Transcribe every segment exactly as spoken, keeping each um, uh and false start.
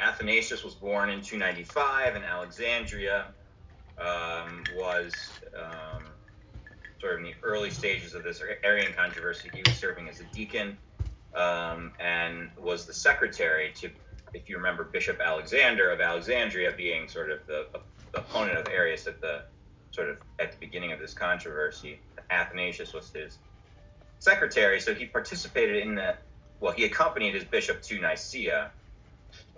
Athanasius was born in two ninety-five in Alexandria, um, was um, sort of in the early stages of this Arian controversy. He was serving as a deacon um, and was the secretary to, if you remember, Bishop Alexander of Alexandria, being sort of the, the opponent of Arius at the sort of at the beginning of this controversy. Athanasius was his secretary, so he participated in the, well, he accompanied his bishop to Nicaea.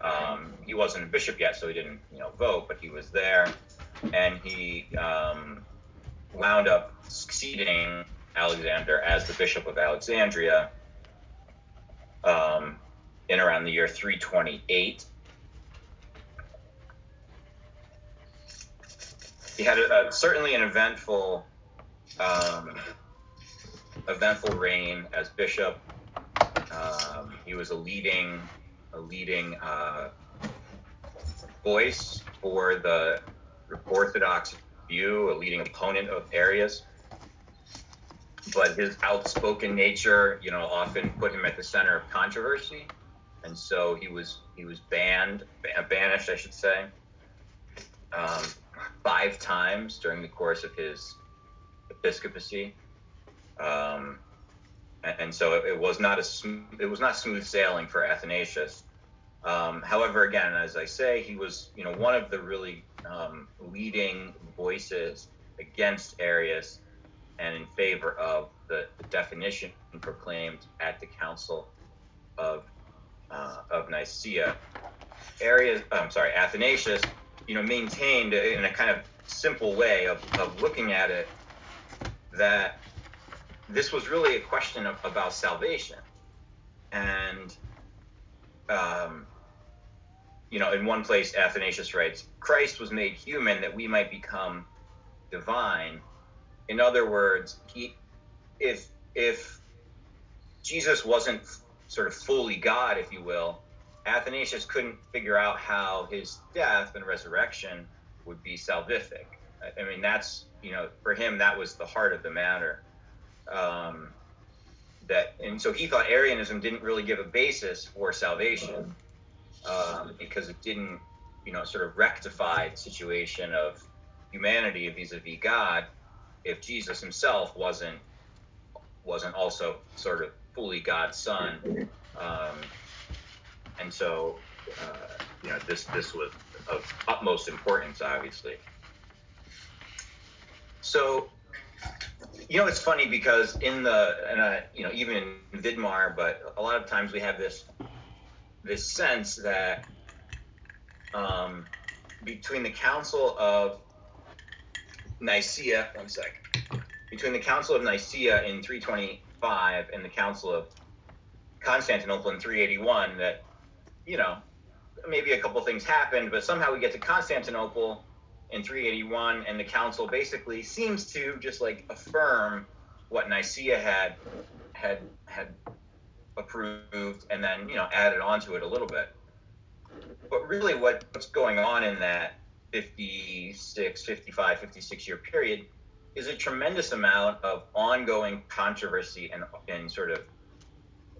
Um, he wasn't a bishop yet, so he didn't, you know, vote, but he was there, and he um, wound up succeeding Alexander as the bishop of Alexandria um, in around the year three twenty-eight. He had a, a, certainly an eventful, um, eventful reign as bishop. Um, he was a leading, a leading uh, voice for the Orthodox view, a leading opponent of Arius. But his outspoken nature, you know, often put him at the center of controversy, and so he was he was banned, banished, I should say, um, five times during the course of his episcopacy. Um, And so it, it was not a sm- it was not smooth sailing for Athanasius. Um, however, again, as I say, he was, you know, one of the really um, leading voices against Arius and in favor of the, the definition proclaimed at the Council of uh, of Nicaea. Arius, I'm sorry, Athanasius, you know, maintained in a kind of simple way of, of looking at it that this was really a question of, about salvation. And, um, you know, in one place, Athanasius writes, "Christ was made human that we might become divine." In other words, he, if if Jesus wasn't sort of fully God, if you will, Athanasius couldn't figure out how his death and resurrection would be salvific. I, I mean, that's, you know, for him, that was the heart of the matter. Um, that and so he thought Arianism didn't really give a basis for salvation um, because it didn't, you know, sort of rectify the situation of humanity vis-a-vis God if Jesus himself wasn't wasn't also sort of fully God's son, um, and so uh, you know this this was of utmost importance, obviously. So. You know, it's funny because in the, and I, you know, even in Vidmar, but a lot of times we have this this sense that um, between the Council of Nicaea, one sec, between the Council of Nicaea in three twenty-five and the Council of Constantinople in three eighty-one, that, you know, maybe a couple things happened, but somehow we get to Constantinople in three eighty-one, and the council basically seems to just like affirm what Nicaea had had had approved, and then, you know, added onto it a little bit. But really, what, what's going on in that fifty-six, fifty-five, fifty-six year period is a tremendous amount of ongoing controversy and and sort of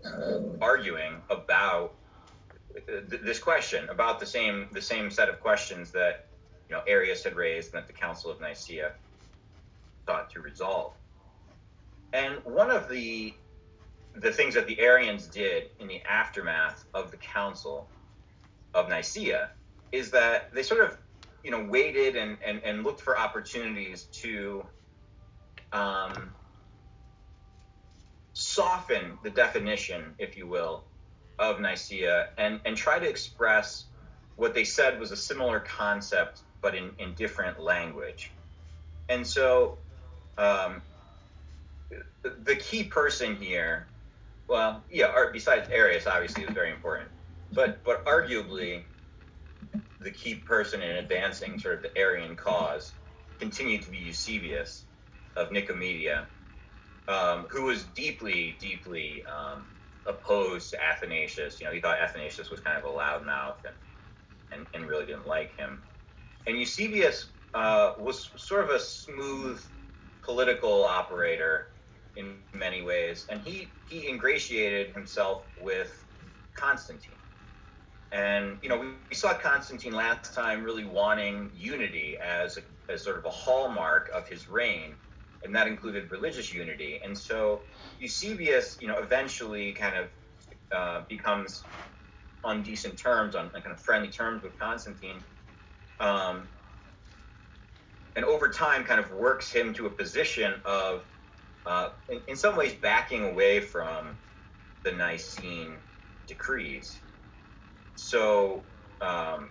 um, arguing about th- this question, about the same the same set of questions that, you know, Arius had raised and that the Council of Nicaea sought to resolve. And one of the the things that the Arians did in the aftermath of the Council of Nicaea is that they sort of, you know, waited and and, and looked for opportunities to um, soften the definition, if you will, of Nicaea and and try to express what they said was a similar concept, but in, in different language. And so um, the, the key person here, well, yeah, or besides Arius, obviously, is very important, but but arguably the key person in advancing sort of the Arian cause continued to be Eusebius of Nicomedia, um, who was deeply, deeply um, opposed to Athanasius. You know, he thought Athanasius was kind of a loudmouth and, and, and really didn't like him. And Eusebius uh, was sort of a smooth political operator in many ways, and he, he ingratiated himself with Constantine. And, you know, we, we saw Constantine last time really wanting unity as, a, as sort of a hallmark of his reign, and that included religious unity. And so Eusebius, you know, eventually kind of uh, becomes on decent terms, on kind of friendly terms with Constantine. Um, and over time kind of works him to a position of, uh, in, in some ways, backing away from the Nicene decrees. So, um,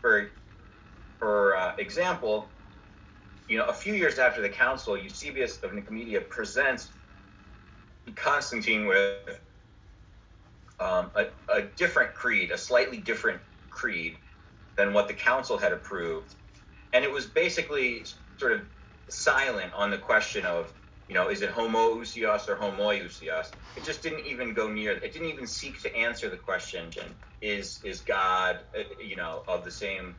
for, for uh, example, you know, a few years after the council, Eusebius of Nicomedia presents Constantine with um, a, a different creed, a slightly different creed than what the council had approved. And it was basically sort of silent on the question of, you know, is it homoousios or homoousios? It just didn't even go near, it didn't even seek to answer the question, is is God, you know, of the same,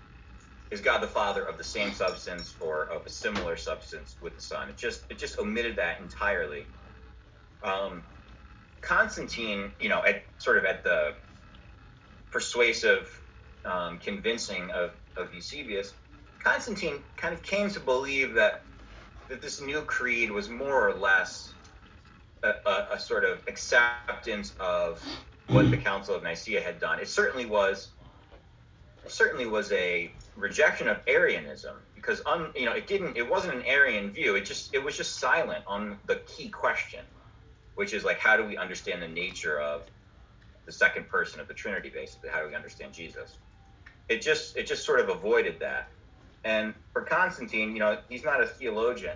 is God the Father of the same substance or of a similar substance with the Son? It just it just omitted that entirely. Um, Constantine, you know, at sort of at the persuasive um, convincing of, of Eusebius, Constantine kind of came to believe that that this new creed was more or less a, a, a sort of acceptance of what the Council of Nicaea had done. It certainly was, it certainly was a rejection of Arianism, because un, you know it didn't, it wasn't an Arian view. It just, it was just silent on the key question, which is like, how do we understand the nature of the second person of the Trinity? Basically, how do we understand Jesus? It just, it just sort of avoided that. And for Constantine, you know, he's not a theologian.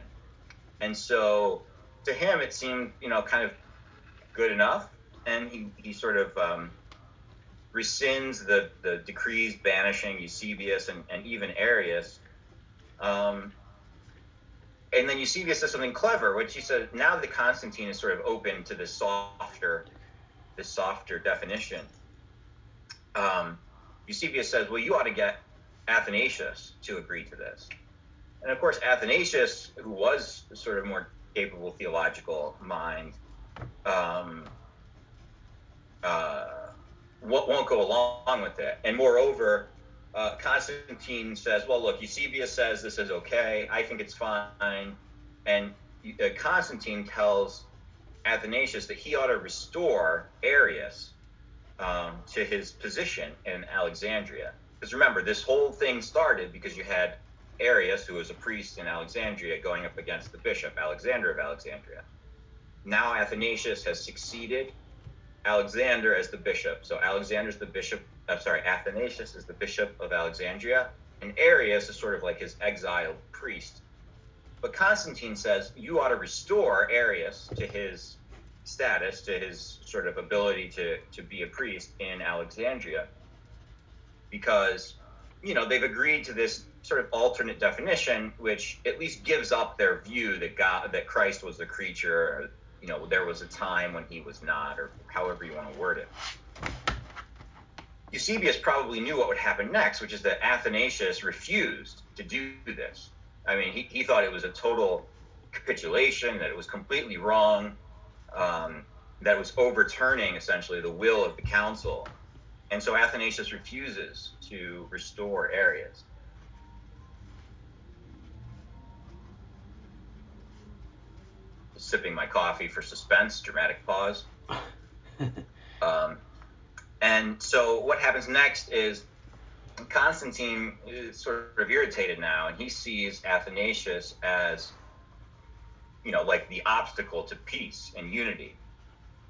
And so to him, it seemed, you know, kind of good enough. And he, he sort of um, rescinds the, the decrees banishing Eusebius and, and even Arius. Um, and then Eusebius does something clever, which he said, now that Constantine is sort of open to this softer, this softer definition, um, Eusebius says, well, you ought to get Athanasius to agree to this. And of course, Athanasius, who was sort of more capable theological mind, um, uh, won't go along with it. And moreover, uh, Constantine says, well, look, Eusebius says this is okay. I think it's fine. And uh, Constantine tells Athanasius that he ought to restore Arius um, to his position in Alexandria. Because remember, this whole thing started because you had Arius, who was a priest in Alexandria, going up against the bishop, Alexander of Alexandria. Now Athanasius has succeeded Alexander as the bishop. So Alexander's the bishop, I'm sorry, Athanasius is the bishop of Alexandria, and Arius is sort of like his exiled priest. But Constantine says, you ought to restore Arius to his status, to his sort of ability to, to be a priest in Alexandria. Because, you know, they've agreed to this sort of alternate definition, which at least gives up their view that God, that Christ was the creature, or, you know, there was a time when he was not, or however you want to word it. Eusebius probably knew what would happen next, which is that Athanasius refused to do this. I mean, he, he thought it was a total capitulation, that it was completely wrong, um, that it was overturning, essentially, the will of the council. And so Athanasius refuses to restore Arius. Just sipping my coffee for suspense, dramatic pause. um, and so what happens next is Constantine is sort of irritated now, and he sees Athanasius as, you know, like the obstacle to peace and unity.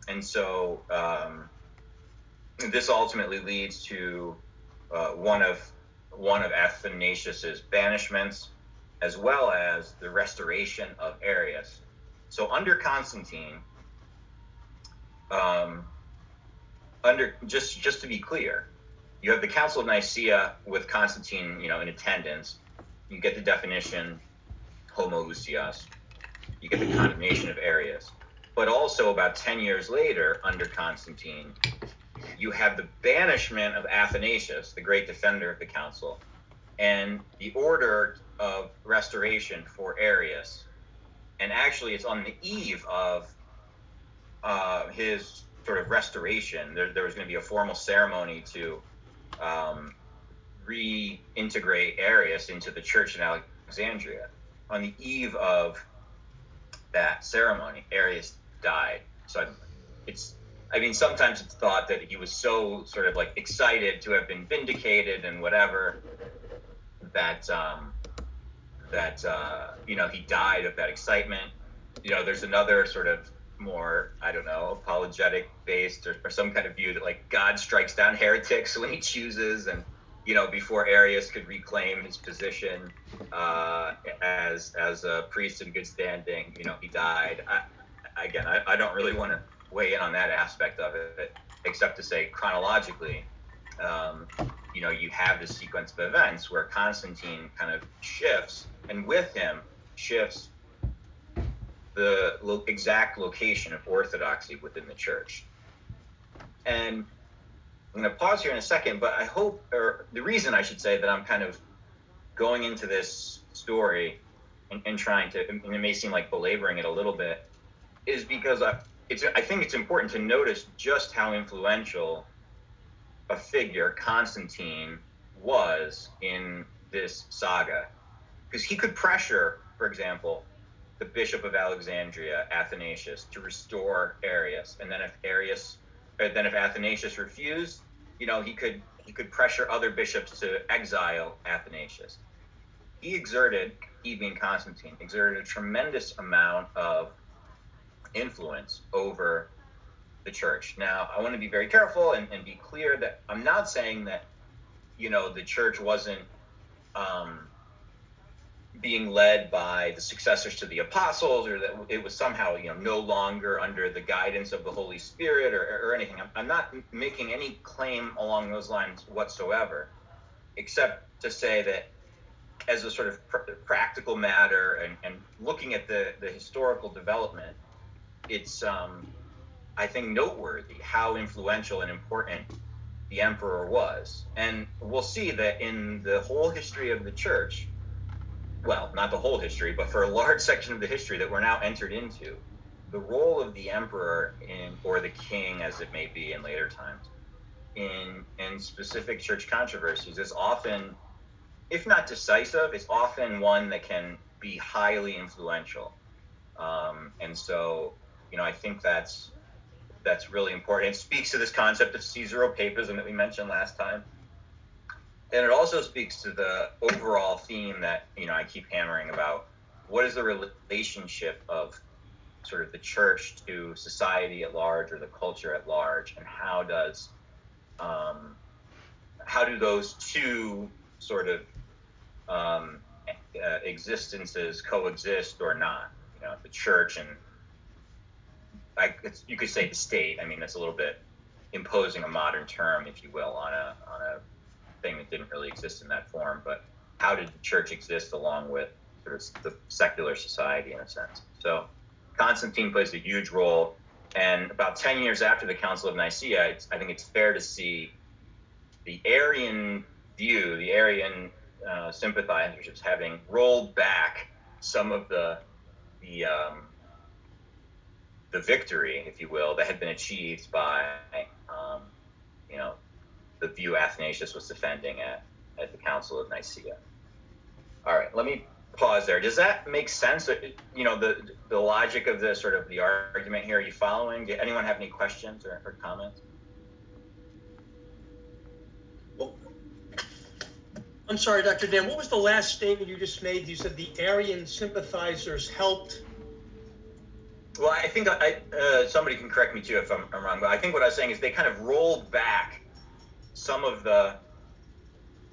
And so... Um, This ultimately leads to uh, one of one of Athanasius's banishments, as well as the restoration of Arius. So under Constantine, um, under just just to be clear, you have the Council of Nicaea with Constantine, you know, in attendance. You get the definition homoousios. You get the condemnation of Arius, but also about ten years later, under Constantine, you have the banishment of Athanasius, the great defender of the council, and the order of restoration for Arius. And actually, it's on the eve of uh, his sort of restoration. There, there was going to be a formal ceremony to um, reintegrate Arius into the church in Alexandria. On the eve of that ceremony, Arius died. So it's, I mean, sometimes it's thought that he was so sort of like excited to have been vindicated and whatever that, um, that, uh, you know, he died of that excitement. You know, there's another sort of more, I don't know, apologetic based or, or some kind of view that like God strikes down heretics when he chooses. And, you know, before Arius could reclaim his position uh, as as a priest in good standing, you know, he died. I, again, I, I don't really want to weigh in on that aspect of it, except to say chronologically, um, you know, you have this sequence of events where Constantine kind of shifts, and with him shifts the lo- exact location of orthodoxy within the church. And I'm going to pause here in a second, but I hope, or the reason I should say that I'm kind of going into this story and, and trying to, and it may seem like belaboring it a little bit, is because I, it's, I think it's important to notice just how influential a figure Constantine was in this saga. Because he could pressure, for example, the Bishop of Alexandria, Athanasius, to restore Arius, and then if Arius, or then if Athanasius refused, you know, he could he could pressure other bishops to exile Athanasius. He exerted, he being Constantine, exerted a tremendous amount of influence over the church. Now, I want to be very careful and, and be clear that I'm not saying that, you know, the church wasn't um, being led by the successors to the apostles, or that it was somehow, you know, no longer under the guidance of the Holy Spirit or, or anything. I'm, I'm not making any claim along those lines whatsoever, except to say that as a sort of pr- practical matter and, and looking at the, the historical development, it's, um, I think, noteworthy how influential and important the emperor was. And we'll see that in the whole history of the church, well, not the whole history, but for a large section of the history that we're now entered into, the role of the emperor in, or the king, as it may be in later times, in in specific church controversies is often, if not decisive, it's often one that can be highly influential. Um, and so, you know, I think that's that's really important. It speaks to this concept of Caesaropapism that we mentioned last time. And it also speaks to the overall theme that, you know, I keep hammering about. What is the relationship of sort of the church to society at large or the culture at large? And how does, um, how do those two sort of um, uh, existences coexist or not? You know, the church and, I, it's, you could say the state. I mean, that's a little bit imposing a modern term, if you will, on a on a thing that didn't really exist in that form, but how did the church exist along with sort of the secular society in a sense? So Constantine plays a huge role, and about ten years after the Council of Nicaea, it's, I think it's fair to see the Arian view, the Arian uh, sympathizers having rolled back some of the the um, the victory, if you will, that had been achieved by um, you know, the view Athanasius was defending at, at the Council of Nicaea. All right, let me pause there. Does that make sense? You know, the the logic of this, sort of the argument here, are you following? Did anyone have any questions or, or comments? Well, I'm sorry, Doctor Dan, what was the last statement you just made? You said the Arian sympathizers helped. Well, I think I, uh, somebody can correct me too if I'm, I'm wrong, but I think what I was saying is they kind of rolled back some of the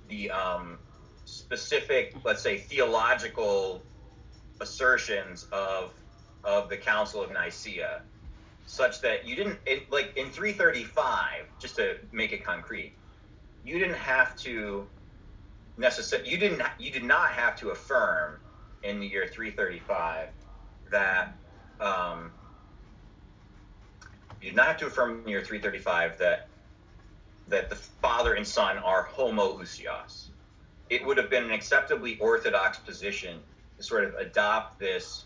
the um, specific, let's say, theological assertions of of the Council of Nicaea, such that you didn't, it, like in three thirty-five, just to make it concrete, you didn't have to necessarily, you didn't, you did not have to affirm in the year three thirty-five that um, you did not have to affirm in the year three thirty-five that. that the Father and Son are homoousios. It would have been an acceptably orthodox position to sort of adopt this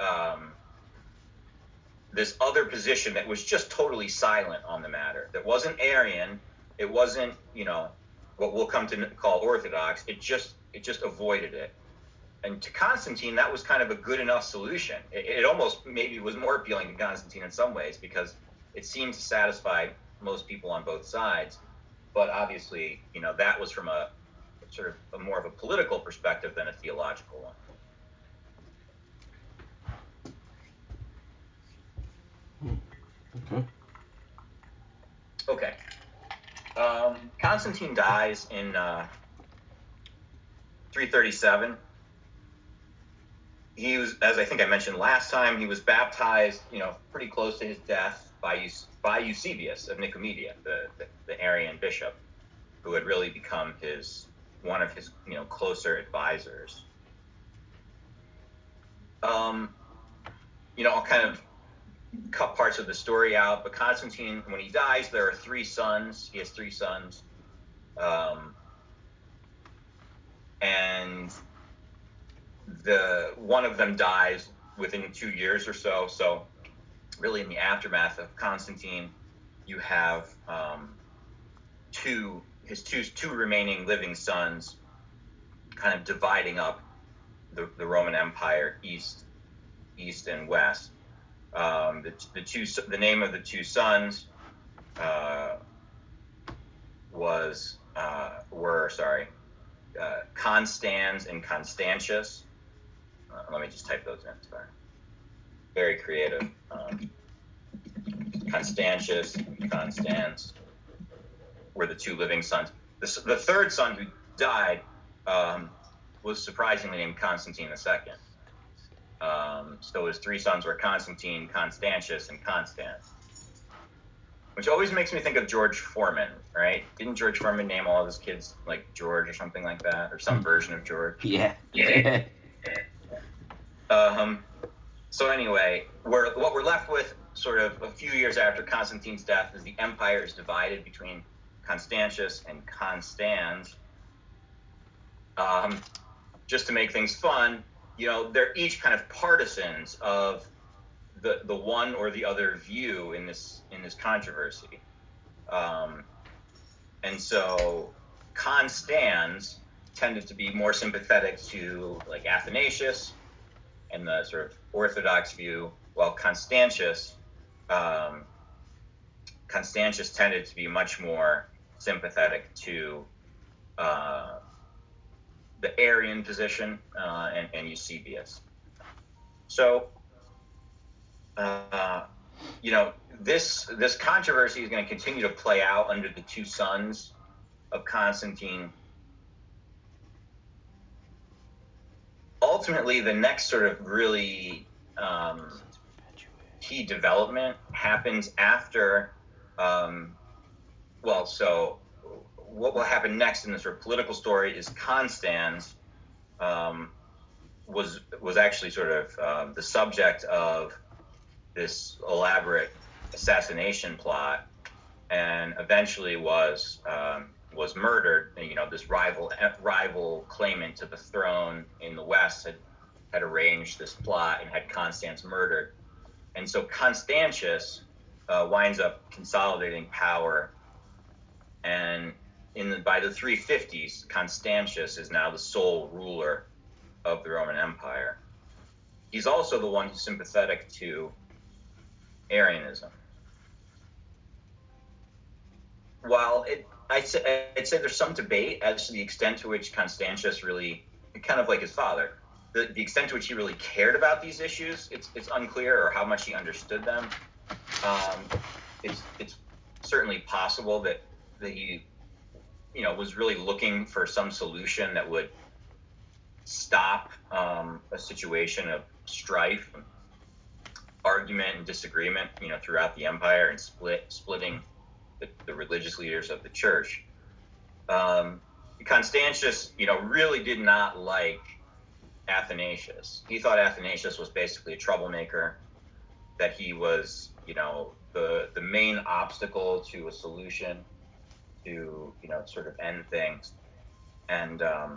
um, this other position that was just totally silent on the matter. That wasn't Arian. It wasn't, you know, what we'll come to call Orthodox. It just it just avoided it. And to Constantine, that was kind of a good enough solution. It, it almost maybe was more appealing to Constantine in some ways because it seemed to satisfy most people on both sides. But obviously, you know, that was from a sort of a more of a political perspective than a theological one. Okay. Okay. Um, Constantine dies in uh, three thirty-seven. He was, as I think I mentioned last time, he was baptized, you know, pretty close to his death by by Eusebius of Nicomedia, the, the the Arian bishop, who had really become his one of his you know closer advisors. Um, you know, I'll kind of cut parts of the story out, but Constantine, when he dies, there are three sons. He has three sons. Um, and the one of them dies within two years or so. So really in the aftermath of Constantine, you have um, two, his two, two remaining living sons kind of dividing up the, the Roman Empire, east, east and west. Um, the, the two, the name of the two sons, uh, was, uh, were, sorry, uh, Constans and Constantius. Uh, let me just type those in, sorry. Very creative. Um, Constantius and Constans were the two living sons. The, the third son who died, um, was surprisingly named Constantine the Second. Um, so his three sons were Constantine, Constantius, and Constans, which always makes me think of George Foreman, right? Didn't George Foreman name all of his kids like George or something like that, or some version of George? Yeah. Yeah. um. So anyway, we're what we're left with, sort of a few years after Constantine's death, is the empire is divided between Constantius and Constans. Um, just to make things fun, you know, they're each kind of partisans of the the one or the other view in this in this controversy. Um, and so Constans tended to be more sympathetic to like Athanasius and the sort of Orthodox view, while Constantius um, Constantius tended to be much more sympathetic to uh, the Arian position, uh, and, and Eusebius. So, uh, you know, this this controversy is going to continue to play out under the two sons of Constantine. Ultimately, the next sort of really um, key development happens after, um, well, so... what will happen next in this sort of political story is Constans um, was was actually sort of uh, the subject of this elaborate assassination plot, and eventually was um, was murdered. You know, this rival rival claimant to the throne in the West had had arranged this plot and had Constans murdered, and so Constantius uh, winds up consolidating power, and In the, by the three fifties, Constantius is now the sole ruler of the Roman Empire. He's also the one who's sympathetic to Arianism. While it, I'd say, I'd say there's some debate as to the extent to which Constantius really, kind of like his father, the, the extent to which he really cared about these issues, it's it's unclear, or how much he understood them. Um, it's it's certainly possible that, that he... you know, was really looking for some solution that would stop um, a situation of strife, argument, and disagreement, you know, throughout the empire and split, splitting the, the religious leaders of the church. Um, Constantius, you know, really did not like Athanasius. He thought Athanasius was basically a troublemaker, that he was, you know, the the main obstacle to a solution, to, you know, sort of end things. And, um,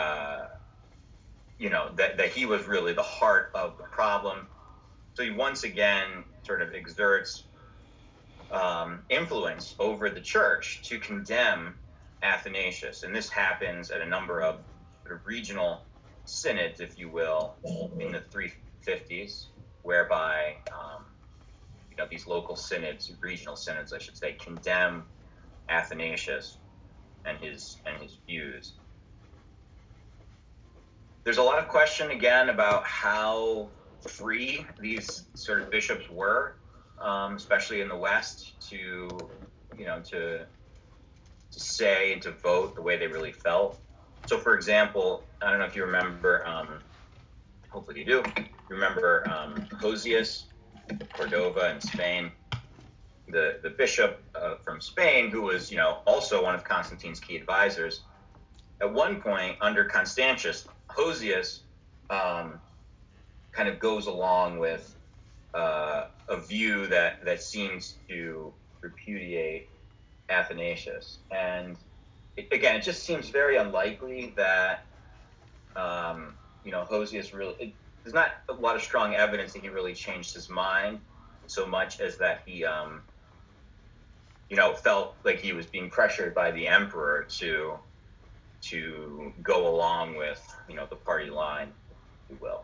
uh, you know, that, that he was really the heart of the problem. So he once again sort of exerts um, influence over the church to condemn Athanasius. And this happens at a number of sort of regional synods, if you will, in the three fifties, whereby um, you know, these local synods, regional synods, I should say, condemn Athanasius and his and his views. There's a lot of question again about how free these sort of bishops were, um, especially in the West, to you know to, to say and to vote the way they really felt. So, for example, I don't know if you remember. Um, hopefully, you do. You remember um, Hosius, Cordova in Spain, the the bishop uh, from Spain, who was you know also one of Constantine's key advisors. At one point, under Constantius, Hosius um, kind of goes along with uh, a view that, that seems to repudiate Athanasius. And it, again, it just seems very unlikely that, um, you know, Hosius really, it, there's not a lot of strong evidence that he really changed his mind so much as that he, um, you know, felt like he was being pressured by the emperor to, to go along with, you know, the party line, if you will.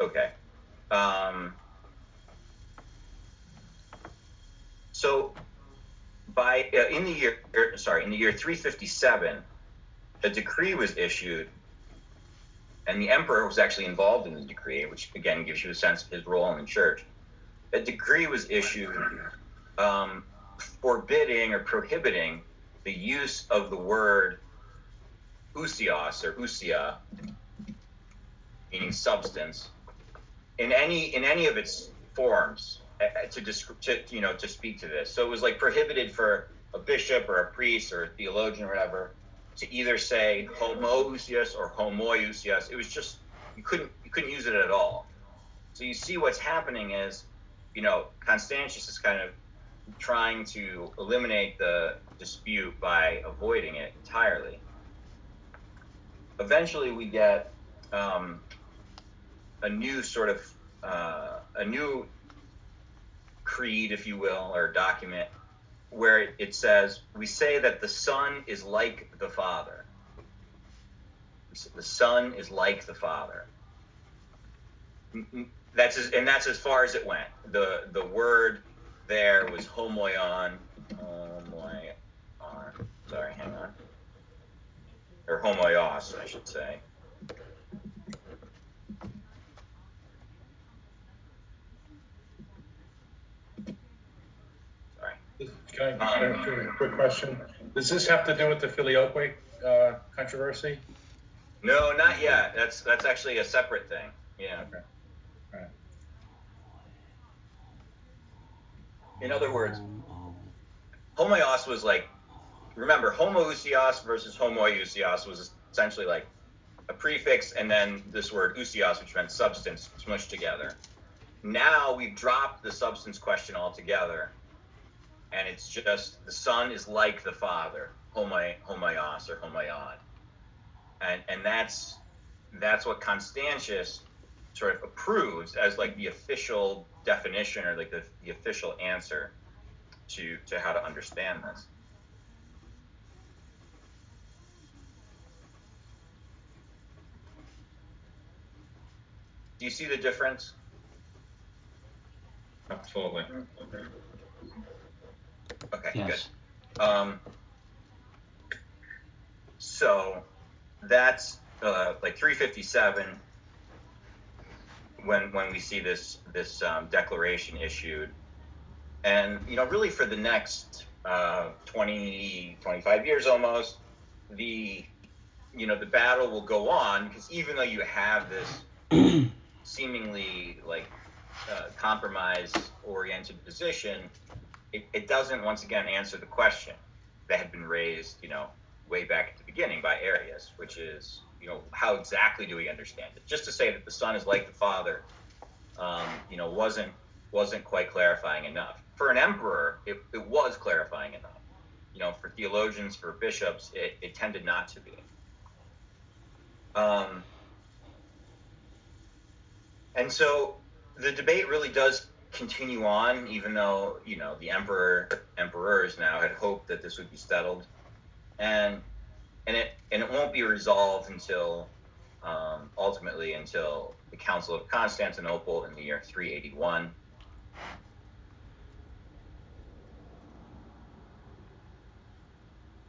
Okay. Um, so, by uh, in the year, er, sorry, in the year three fifty-seven, a decree was issued, and the emperor was actually involved in the decree, which again gives you a sense of his role in the church. A decree was issued um, forbidding or prohibiting the use of the word ousios or ousia, meaning substance, in any in any of its forms uh, to, descri- to you know to speak to this. So it was like prohibited for a bishop or a priest or a theologian or whatever to either say homoousios or homoousios. It was just you couldn't you couldn't use it at all. So you see what's happening is, you know, Constantius is kind of trying to eliminate the dispute by avoiding it entirely. Eventually, we get um, a new sort of uh, a new creed, if you will, or document, where it says we say that the Son is like the Father. The Son is like the Father. That's as, and that's as far as it went. The the word there was homoion, homoion, sorry, hang on, or homoios, I should say. Sorry. Can I ask you a quick question? Does this have to do with the filioque uh, controversy? No, not yet. That's that's actually a separate thing. Yeah. Okay. All right. In other words, homoios was like, remember, homoousios versus homoousios was essentially like a prefix and then this word ousios, which meant substance, smushed together. Now we've dropped the substance question altogether, and it's just the Son is like the Father, homoi, homoios or homoion. And and that's that's what Constantius sort of approves as like the official definition or like the, the official answer to to how to understand this. Do you see the difference? Absolutely. Okay, yes. Good. Um, so that's uh, like three fifty-seven when when we see this this um, declaration issued. And, you know, really for the next uh, twenty, twenty-five years almost, the, you know, the battle will go on, because even though you have this seemingly like uh, compromise-oriented position, it, it doesn't once again answer the question that had been raised, you know, way back at the beginning by Arius, which is, you know, how exactly do we understand it? Just to say that the Son is like the Father, um, you know, wasn't wasn't quite clarifying enough. For an emperor, it, it was clarifying enough. You know, for theologians, for bishops, it, it tended not to be. Um, And so the debate really does continue on, even though, you know, the emperor emperors now had hoped that this would be settled, and and it and it won't be resolved until um, ultimately until the Council of Constantinople in the year three eighty-one.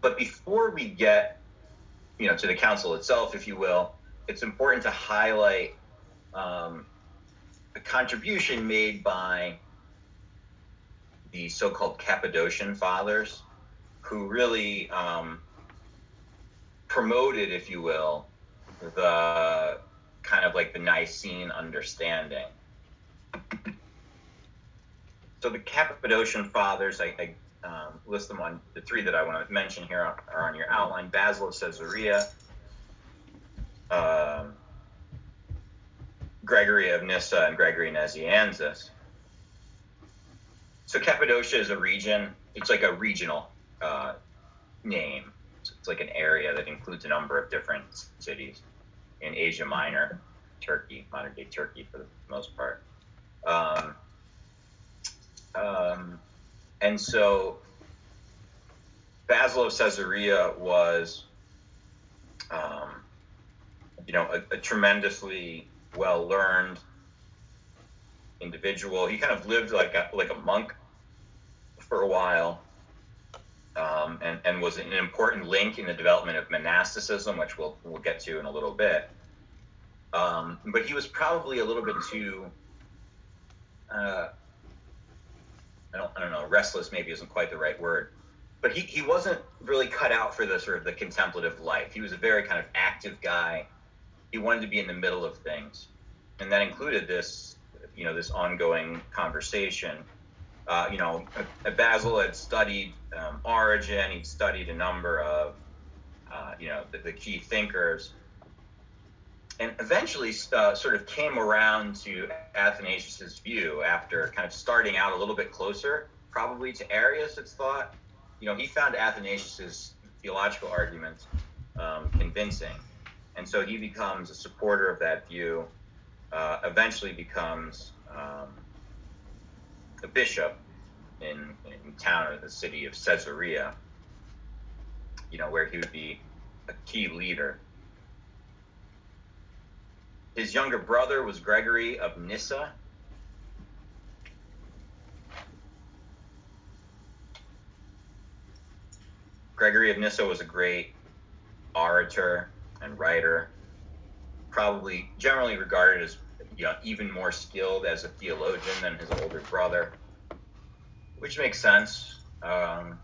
But before we get, you know, to the council itself, if you will, it's important to highlight um, a contribution made by the so-called Cappadocian fathers, who really um, promoted, if you will, the kind of like the Nicene understanding. So the Cappadocian fathers, I, I Um, list them on the three that I want to mention here on, are on your outline. Basil of Caesarea, um, Gregory of Nyssa, and Gregory Nazianzus. So Cappadocia is a region. It's like a regional uh, name. So it's like an area that includes a number of different cities in Asia Minor, Turkey, modern-day Turkey for the most part. Um, um, And so Basil of Caesarea was, um, you know, a, a tremendously well-learned individual. He kind of lived like a, like a monk for a while, um, and, and was an important link in the development of monasticism, which we'll, we'll get to in a little bit. Um, but he was probably a little bit too... Uh, I don't, I don't know, restless maybe isn't quite the right word, but he, he wasn't really cut out for the sort of the contemplative life. He was a very kind of active guy. He wanted to be in the middle of things. And that included this, you know, this ongoing conversation. Uh, you know, Basil had studied um, Origen. He'd studied a number of, uh, you know, the, the key thinkers, and eventually uh, sort of came around to Athanasius' view after kind of starting out a little bit closer, probably to Arius, it's thought. You know, he found Athanasius' theological arguments um, convincing. And so he becomes a supporter of that view, uh, eventually becomes um, a bishop in, in town or the city of Caesarea, you know, where he would be a key leader. His younger brother was Gregory of Nyssa. Gregory of Nyssa was a great orator and writer, probably generally regarded as, you know, even more skilled as a theologian than his older brother, which makes sense. Um,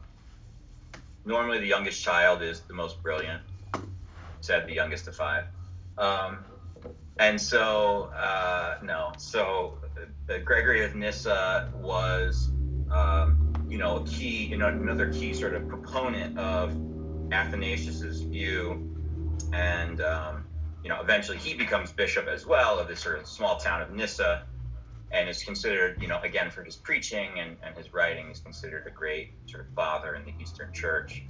normally the youngest child is the most brilliant, said the youngest of five. Um, And so, uh, no, so the Gregory of Nyssa was, um, you know, a key, you know, another key sort of proponent of Athanasius's view. And, um, you know, eventually he becomes bishop as well of this sort of small town of Nyssa, and is considered, you know, again, for his preaching and, and his writing, is considered a great sort of father in the Eastern Church.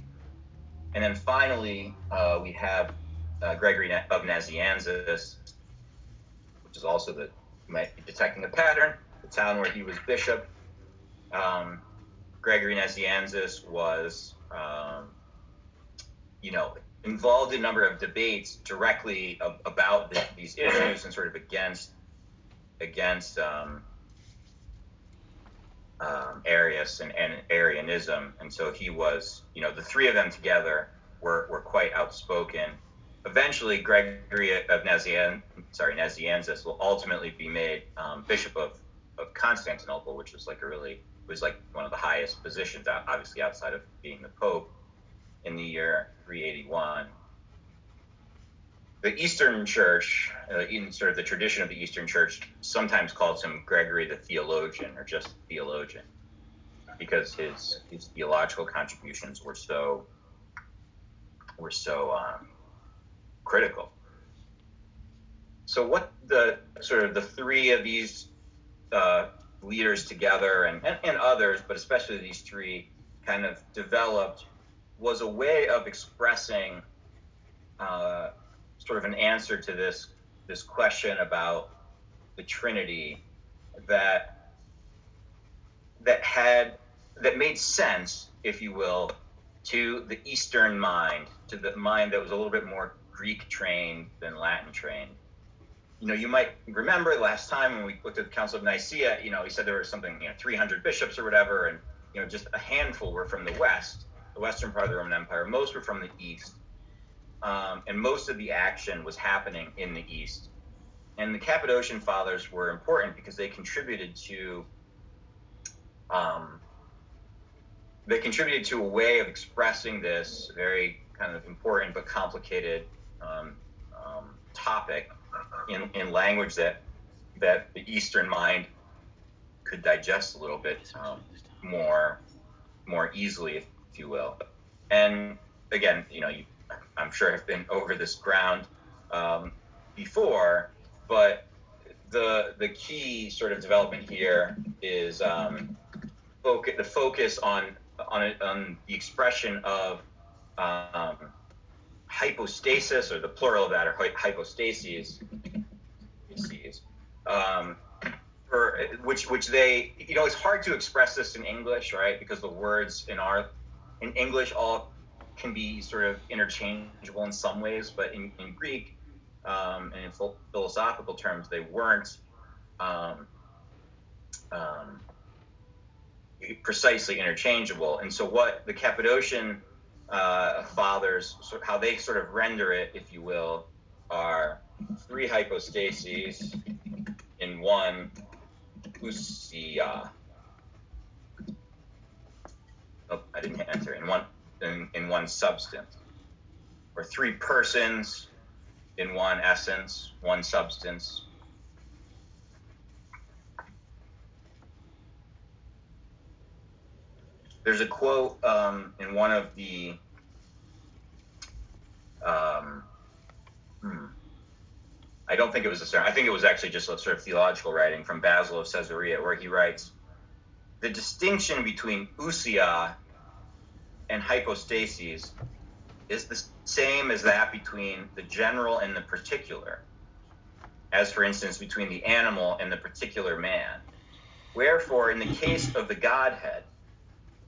And then finally, uh, we have uh, Gregory of Nazianzus, which is also the, might be detecting a pattern, the town where he was bishop. Um, Gregory Nazianzus was, um, you know, involved in a number of debates directly ab- about the, these issues and sort of against against um, um, Arius and, and Arianism. And so he was, you know, the three of them together were, were quite outspoken. Eventually, Gregory of Nazian, sorry, Nazianzus will ultimately be made um, bishop of, of Constantinople, which was like a really was like one of the highest positions, obviously outside of being the Pope, in the year three eighty-one. The Eastern Church, uh, in sort of the tradition of the Eastern Church, sometimes calls him Gregory the Theologian or just Theologian, because his his theological contributions were so were so. Um, critical. So what the sort of the three of these uh, leaders together and, and, and others, but especially these three, kind of developed was a way of expressing uh, sort of an answer to this this question about the Trinity that that had that made sense, if you will, to the Eastern mind, to the mind that was a little bit more Greek trained than Latin trained. You know, you might remember last time when we looked at the Council of Nicaea, you know, he said there were something, you know, three hundred bishops or whatever, and, you know, just a handful were from the West, the Western part of the Roman Empire. Most were from the East, um, and most of the action was happening in the East. And the Cappadocian Fathers were important because they contributed to, um, they contributed to a way of expressing this very kind of important but complicated um, um, topic in, in language that that the Eastern mind could digest a little bit um, more more easily, if, if you will. And again, you know, you, I'm sure have been over this ground um, before, but the the key sort of development here is um, focus, the focus on on on the expression of um, hypostasis, or the plural of that, or hypostases, um, or which which they, you know, it's hard to express this in English, right? Because the words in our in English all can be sort of interchangeable in some ways, but in, in Greek um, and in ph- philosophical terms, they weren't um, um, precisely interchangeable. And so, what the Cappadocian Uh, fathers, so how they sort of render it, if you will, are three hypostases in one ousia. Oh, I didn't hit enter. In one in, in one substance, or three persons in one essence, one substance. There's a quote um, in one of the um, hmm, I don't think it was a sermon. I think it was actually just a sort of theological writing from Basil of Caesarea, where he writes, the distinction between ousia and hypostases is the same as that between the general and the particular, as, for instance, between the animal and the particular man. Wherefore, in the case of the Godhead,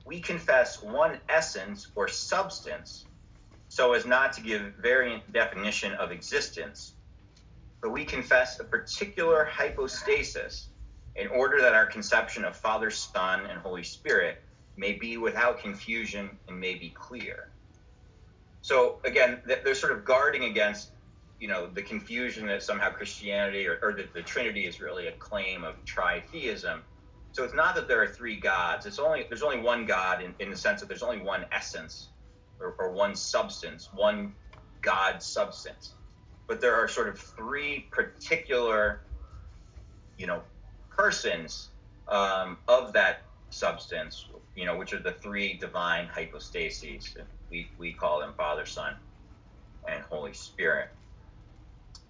we confess one essence or substance so as not to give variant definition of existence, but we confess a particular hypostasis in order that our conception of Father, Son, and Holy Spirit may be without confusion and may be clear. So again, they're sort of guarding against, you know, the confusion that somehow Christianity or, or that the Trinity is really a claim of tritheism. So it's not that there are three gods. It's only there's only one God in, in the sense that there's only one essence or, or one substance, one God substance. But there are sort of three particular, you know, persons um, of that substance, you know, which are the three divine hypostases. We we call them Father, Son, and Holy Spirit.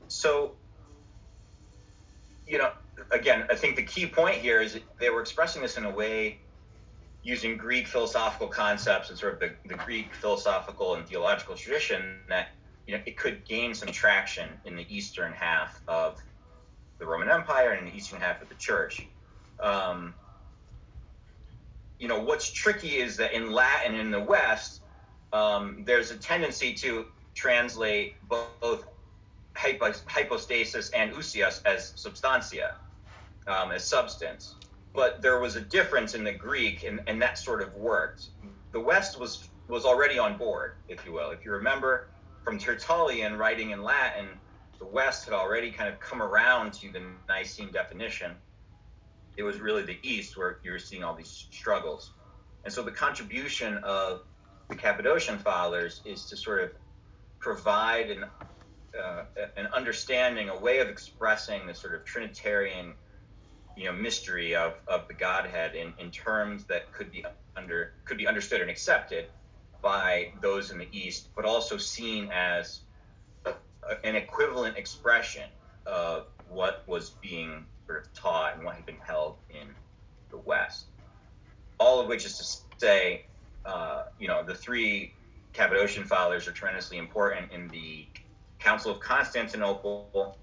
So, you know, again, I think the key point here is they were expressing this in a way using Greek philosophical concepts and sort of the, the Greek philosophical and theological tradition that, you know, it could gain some traction in the eastern half of the Roman Empire and in the eastern half of the church. Um, you know, what's tricky is that in Latin in the West, um, there's a tendency to translate both hypostasis and ousios as substantia, um, as substance. But there was a difference in the Greek, and, and that sort of worked. The West was was already on board, if you will. If you remember from Tertullian writing in Latin, the West had already kind of come around to the Nicene definition. It was really the East where you were seeing all these struggles. And so the contribution of the Cappadocian Fathers is to sort of provide an Uh, an understanding, a way of expressing the sort of Trinitarian, you know, mystery of, of the Godhead in, in terms that could be under could be understood and accepted by those in the East, but also seen as a, an equivalent expression of what was being sort of taught and what had been held in the West. All of which is to say, uh, you know, the three Cappadocian Fathers are tremendously important in the Council of Constantinople,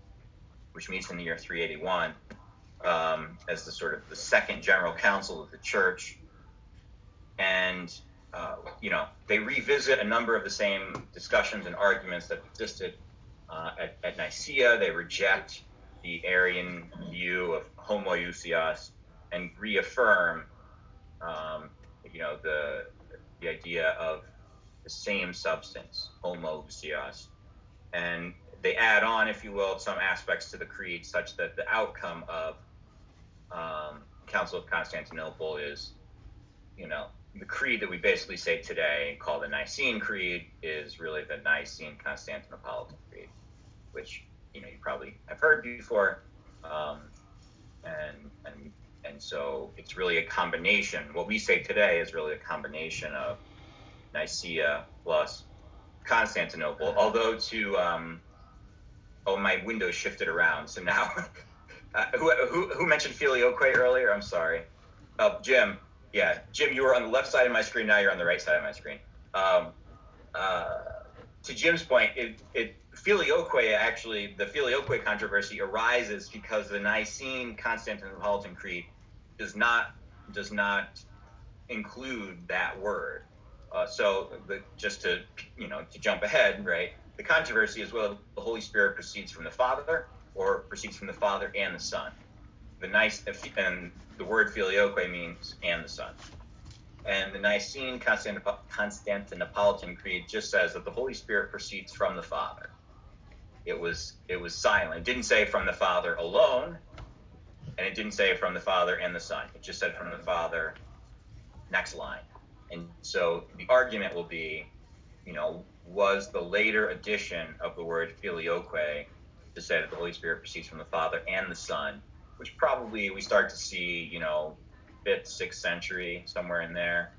which meets in the year three eighty-one um, as the sort of the second general council of the church. And, uh, you know, they revisit a number of the same discussions and arguments that existed uh, at, at Nicaea. They reject the Arian view of homoousios and reaffirm, um, you know, the the idea of the same substance, homoousios. And they add on, if you will, some aspects to the creed such that the outcome of um, Council of Constantinople is, you know, the creed that we basically say today and call the Nicene Creed is really the Nicene Constantinopolitan Creed, which, you know, you probably have heard before. Um, and and and so it's really a combination. What we say today is really a combination of Nicaea plus Constantinople, although to, um, oh, my window shifted around. So now, uh, who, who who mentioned filioque earlier? I'm sorry. Oh, Jim. Yeah, Jim, you were on the left side of my screen. Now you're on the right side of my screen. Um, uh, to Jim's point, it, it filioque actually, the filioque controversy arises because the Nicene Constantinopolitan Creed does not does not include that word. Uh, so the, just to, you know, to jump ahead, right, the controversy is whether the Holy Spirit proceeds from the Father or proceeds from the Father and the Son. The nice and the word filioque means and the Son. And the Nicene Constantinop- Constantinopolitan Creed just says that the Holy Spirit proceeds from the Father. It was it was silent. It didn't say from the Father alone, and it didn't say from the Father and the Son. It just said from the Father, next line. And so the argument will be, you know, was the later addition of the word filioque to say that the Holy Spirit proceeds from the Father and the Son, which probably we start to see, you know, fifth, sixth century, somewhere in there.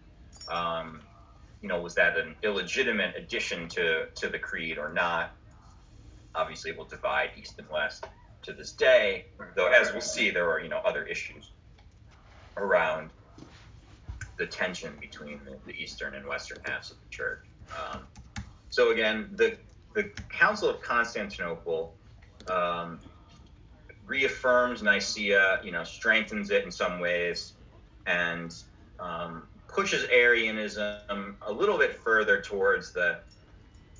Um, you know, was that an illegitimate addition to, to the creed or not? Obviously, it will divide East and West to this day, though, as we'll see, there are, you know, other issues around the tension between the, the Eastern and Western halves of the church. Um, so again, the the Council of Constantinople um, reaffirms Nicaea, you know, strengthens it in some ways, and um, pushes Arianism a little bit further towards the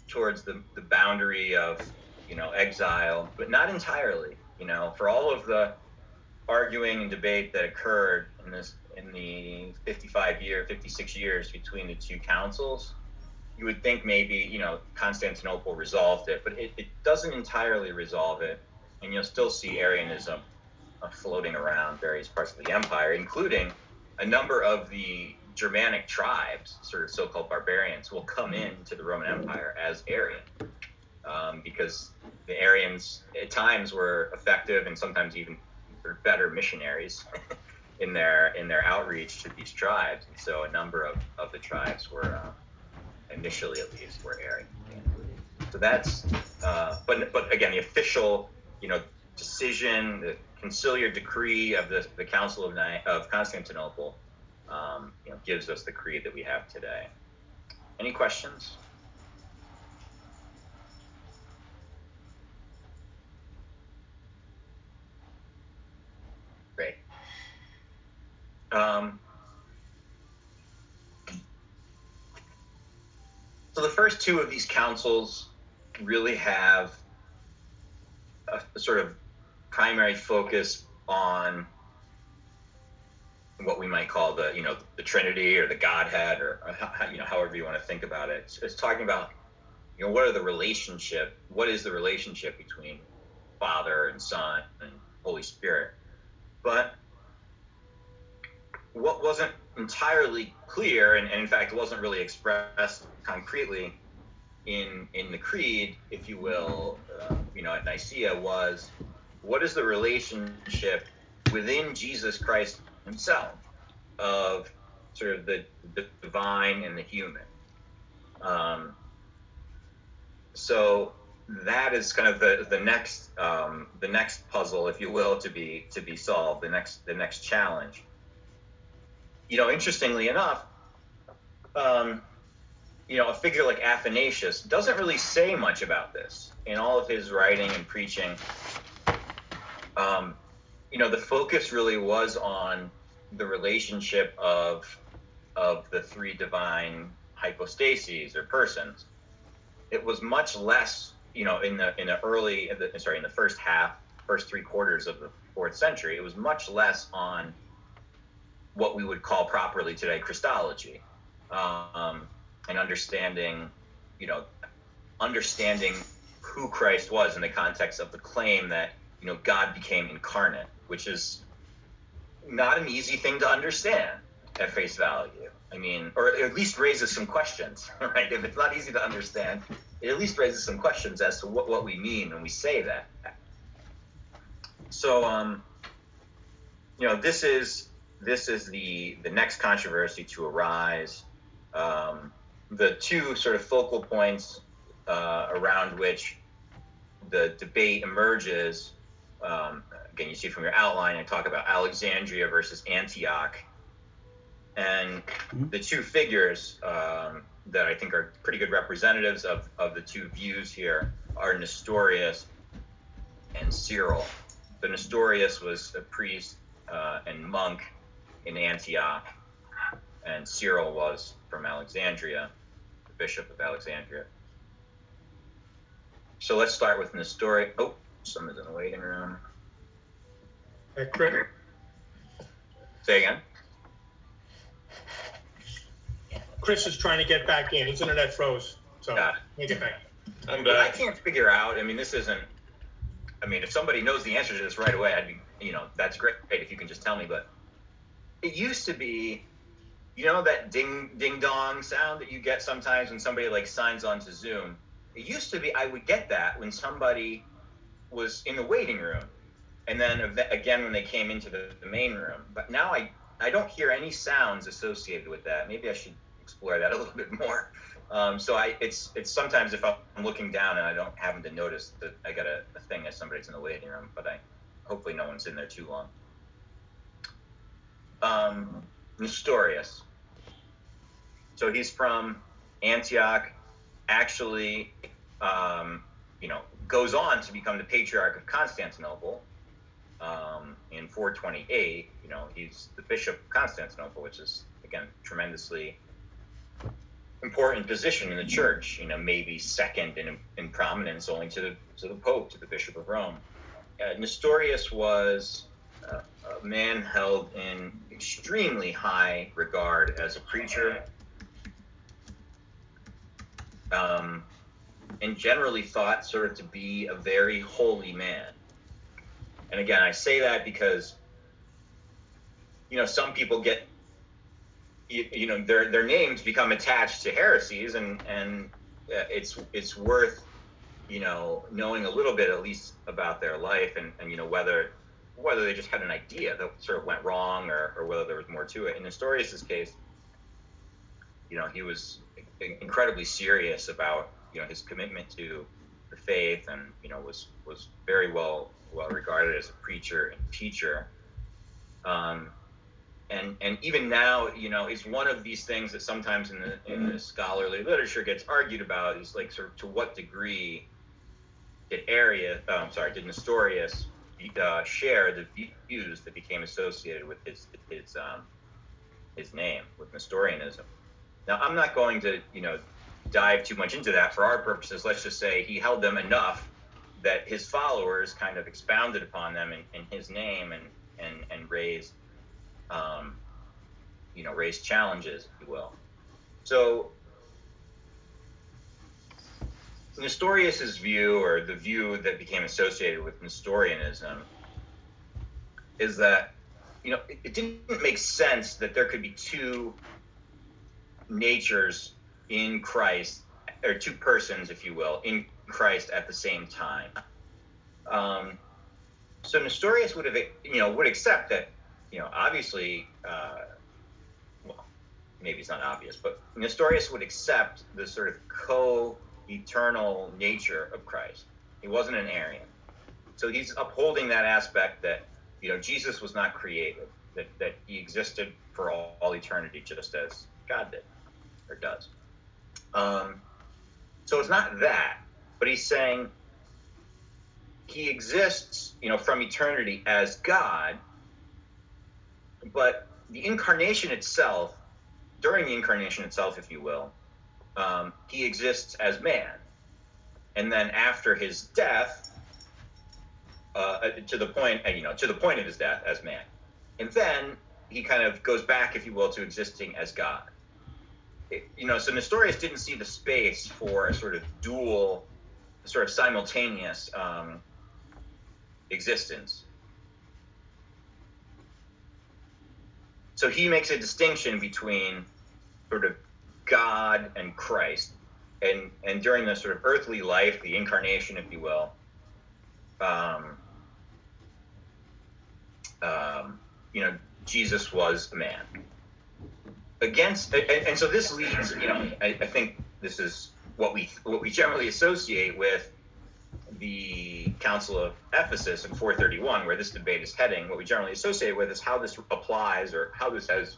towards the, the boundary of, you know, exile, but not entirely. You know, for all of the arguing and debate that occurred in this in the fifty-five year, fifty-six years between the two councils, you would think maybe, you know, Constantinople resolved it, but it, it doesn't entirely resolve it. And you'll still see Arianism floating around various parts of the empire, including a number of the Germanic tribes, sort of so-called barbarians, will come into the Roman Empire as Arian, um, because the Arians at times were effective and sometimes even better missionaries in their in their outreach to these tribes, and so a number of, of the tribes were uh, initially, at least, were Arian. So that's, uh, but but again, the official, you know, decision, the conciliar decree of the, the Council of Ni- of Constantinople, um, you know, gives us the creed that we have today. Any questions? Um, so the first two of these councils really have a, a sort of primary focus on what we might call the, you know, the Trinity or the Godhead, or, or you know, however you want to think about it. It's, it's talking about, you know, what are the relationship, what is the relationship between Father and Son and Holy Spirit, but what wasn't entirely clear, and, and in fact wasn't really expressed concretely in in the creed, if you will, uh, you know, at Nicaea, was what is the relationship within Jesus Christ himself of sort of the, the divine and the human. Um, so that is kind of the the next um, the next puzzle, if you will, to be to be solved, the next the next challenge. You know, interestingly enough, um, you know, a figure like Athanasius doesn't really say much about this in all of his writing and preaching. um, you know, the focus really was on the relationship of of the three divine hypostases or persons. It was much less, you know, in the in the early, in the, sorry, in the first half, first three quarters of the fourth century, it was much less on what we would call properly today Christology, um, and understanding, you know, understanding who Christ was in the context of the claim that, you know, God became incarnate, which is not an easy thing to understand at face value. I mean, or at least raises some questions, right? If it's not easy to understand, it at least raises some questions as to what, what we mean when we say that. So, um, you know, this is this is the, the next controversy to arise. Um, the two sort of focal points uh, around which the debate emerges, um, again, you see from your outline, I talk about Alexandria versus Antioch. And the two figures um, that I think are pretty good representatives of, of the two views here are Nestorius and Cyril. But Nestorius was a priest uh, and monk in Antioch, and Cyril was from Alexandria, the bishop of Alexandria. So let's start with Nestorius. Oh, someone's in the waiting room. Say again. Chris is trying to get back in. His internet froze, so got it. Get back. I'm back. I can't figure out. I mean, this isn't. I mean, if somebody knows the answer to this right away, I'd be, you know, that's great if you can just tell me. But it used to be, you know, that ding ding dong sound that you get sometimes when somebody like signs on to Zoom. It used to be I would get that when somebody was in the waiting room, and then again when they came into the, the main room. But now I I don't hear any sounds associated with that. Maybe I should explore that a little bit more. Um, so I, it's it's sometimes if I'm looking down and I don't happen to notice that I got a, a thing as somebody's in the waiting room, but I hopefully no one's in there too long. Um, Nestorius. So he's from Antioch, actually, um, you know, goes on to become the Patriarch of Constantinople um, in four twenty-eight. You know, he's the Bishop of Constantinople, which is, again, tremendously important position in the church, you know, maybe second in, in prominence only to the to the Pope, to the Bishop of Rome. Uh, Nestorius was uh, a man held in extremely high regard as a preacher, um, and generally thought sort of to be a very holy man. And again, I say that because, you know, some people get, You, you know, their their names become attached to heresies, and and uh, it's it's worth, you know, knowing a little bit at least about their life, and, and you know whether whether they just had an idea that sort of went wrong, or, or whether there was more to it. In Nestorius's case, you know, he was incredibly serious about, you know, his commitment to the faith, and you know was was very well well regarded as a preacher and teacher. Um, And and even now, you know, it's one of these things that sometimes in the in the scholarly literature gets argued about, is like sort of to what degree did Arius, oh, I'm sorry, did Nestorius uh, share the views that became associated with his his um, his name, with Nestorianism. Now, I'm not going to, you know, dive too much into that for our purposes. Let's just say he held them enough that his followers kind of expounded upon them in, in his name and and and raised. Um, you know, raise challenges, if you will. So Nestorius's view, or the view that became associated with Nestorianism, is that, you know, it, it didn't make sense that there could be two natures in Christ, or two persons, if you will, in Christ at the same time. Um, so Nestorius would have, you know, would accept that, you know, obviously, uh, well, maybe it's not obvious, but Nestorius would accept the sort of co-eternal nature of Christ. He wasn't an Arian. So he's upholding that aspect that, you know, Jesus was not created, that, that he existed for all, all eternity just as God did, or does. Um, so it's not that, but he's saying he exists you know, from eternity as God, but the incarnation itself, during the incarnation itself, if you will, um, he exists as man. And then after his death, uh, to the point, you know, to the point of his death as man. And then he kind of goes back, if you will, to existing as God. It, you know, so Nestorius didn't see the space for a sort of dual, sort of simultaneous um, existence. So he makes a distinction between sort of God and Christ. And, and during the sort of earthly life, the incarnation, if you will, um, um, you know, Jesus was a man. Against, and, and so this leads, you know, I, I think this is what we what we generally associate with the Council of Ephesus in four thirty-one, where this debate is heading. What we generally associate with is how this applies, or how this has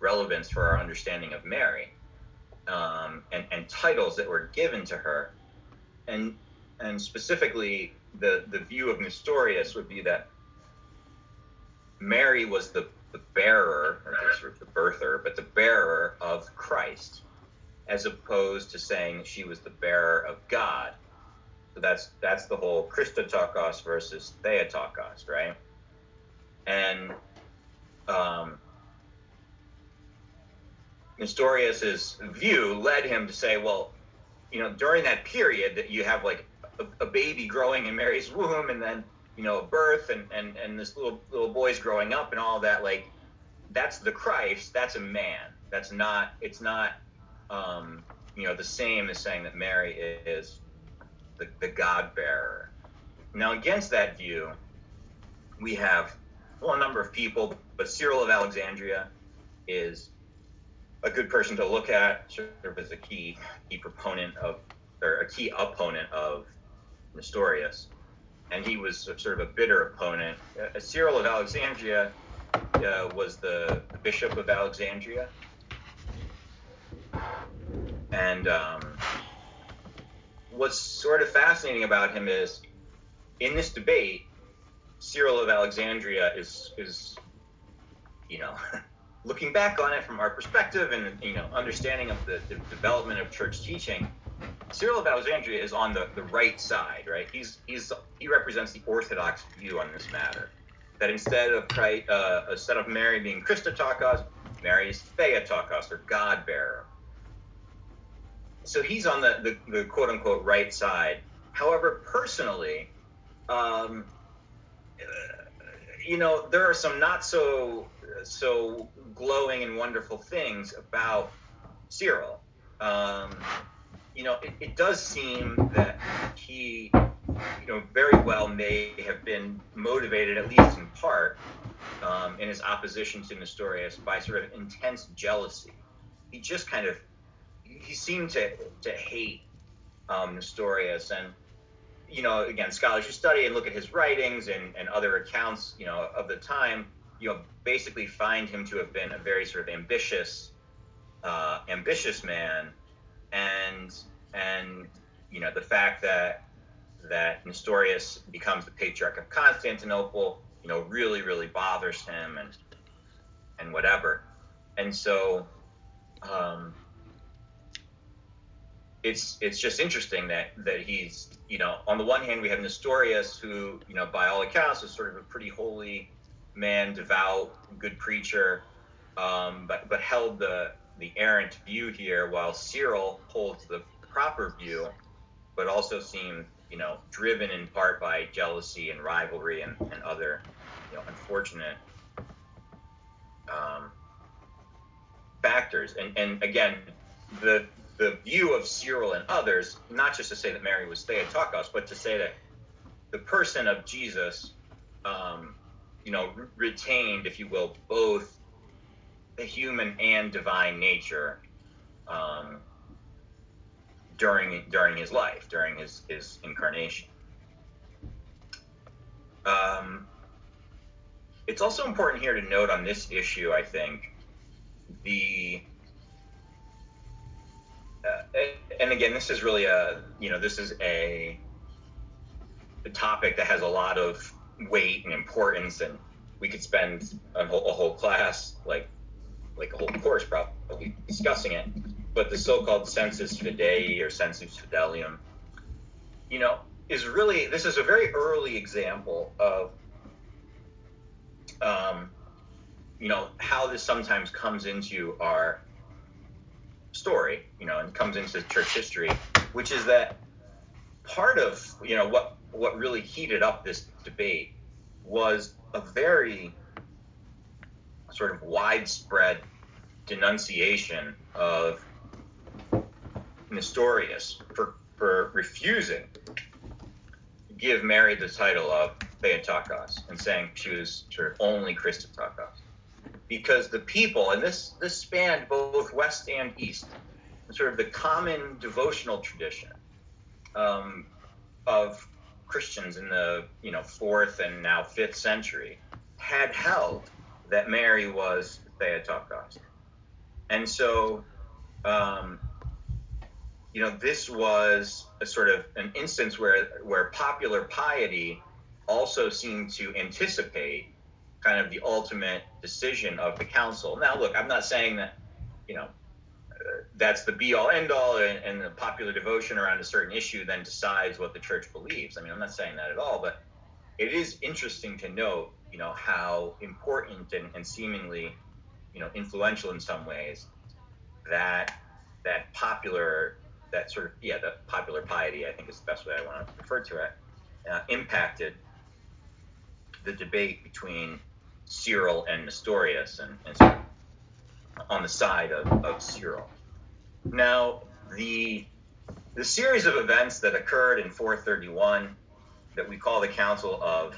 relevance for our understanding of Mary. Um, and, and titles that were given to her, and and specifically the, the view of Nestorius would be that Mary was the, the bearer, or sort of the birther, but the bearer of Christ, as opposed to saying she was the bearer of God. So that's that's the whole Christotokos versus Theotokos, right? And um, Nestorius's view led him to say, well, you know, during that period that you have like a, a baby growing in Mary's womb, and then, you know, a birth, and, and, and this little little boy's growing up and all that, like, that's the Christ, that's a man. That's not, it's not, um, you know, the same as saying that Mary is the, the God bearer. Now, against that view, we have, well, a number of people, but Cyril of Alexandria is a good person to look at, sort of as a key, key proponent of, or a key opponent of Nestorius. And he was sort of a bitter opponent. Uh, Cyril of Alexandria uh, was the bishop of Alexandria. And um, what's sort of fascinating about him is, in this debate, Cyril of Alexandria is, is you know, looking back on it from our perspective and, you know, understanding of the, the development of church teaching, Cyril of Alexandria is on the, the right side, right? He's he's he represents the orthodox view on this matter, that instead of Christ, uh, instead of Mary being Christotokos, Mary is Theotokos, or God bearer. So he's on the, the, the quote unquote right side. However, personally, um, you know, there are some not so so glowing and wonderful things about Cyril. Um, you know, it, it does seem that he, you know, very well may have been motivated, at least in part, um, in his opposition to Nestorius by sort of intense jealousy. He just kind of, he seemed to, to hate um, Nestorius. And, you know, again, scholars who study and look at his writings and, and other accounts, you know, of the time, you know, basically find him to have been a very sort of ambitious, uh, ambitious man, and and you know, the fact that that Nestorius becomes the patriarch of Constantinople, you know, really really bothers him and and whatever, and so um, it's it's just interesting that that he's, you know, on the one hand we have Nestorius, who, you know, by all accounts is sort of a pretty holy man, devout, good preacher, um, but but held the the errant view here, while Cyril holds the proper view, but also seemed, you know, driven in part by jealousy and rivalry and, and other, you know, unfortunate um, factors. And and again, the the view of Cyril and others, not just to say that Mary was Theotokos, but to say that the person of Jesus, Um, you know, retained, if you will, both the human and divine nature um, during during his life, during his, his incarnation. Um, it's also important here to note on this issue, I think, the uh, and again, this is really a, you know, this is a a topic that has a lot of weight and importance, and we could spend a whole, a whole class, like like a whole course probably, discussing it. But the so-called sensus fidei or sensus fidelium, you know, is really, this is a very early example of, um, you know, how this sometimes comes into our story, you know, and comes into church history, which is that part of, you know, what, what really heated up this debate was a very sort of widespread denunciation of Nestorius for, for refusing to give Mary the title of Theotokos and saying she was her only Christotokos. Because the people, and this, this spanned both West and East, sort of the common devotional tradition um, of Christians in the, you know, fourth and now fifth century, had held that Mary was Theotokos. And so, um, you know, this was a sort of an instance where, where popular piety also seemed to anticipate kind of the ultimate decision of the council. Now, look, I'm not saying that, you know, uh, that's the be-all, end-all, and, and the popular devotion around a certain issue then decides what the church believes. I mean, I'm not saying that at all, but it is interesting to note, you know, how important and, and seemingly, you know, influential in some ways that that popular, that sort of, yeah, the popular piety, I think is the best way I want to refer to it, uh, impacted the debate between Cyril and Nestorius, and, and on the side of, of Cyril. Now, the the series of events that occurred in four thirty-one that we call the Council of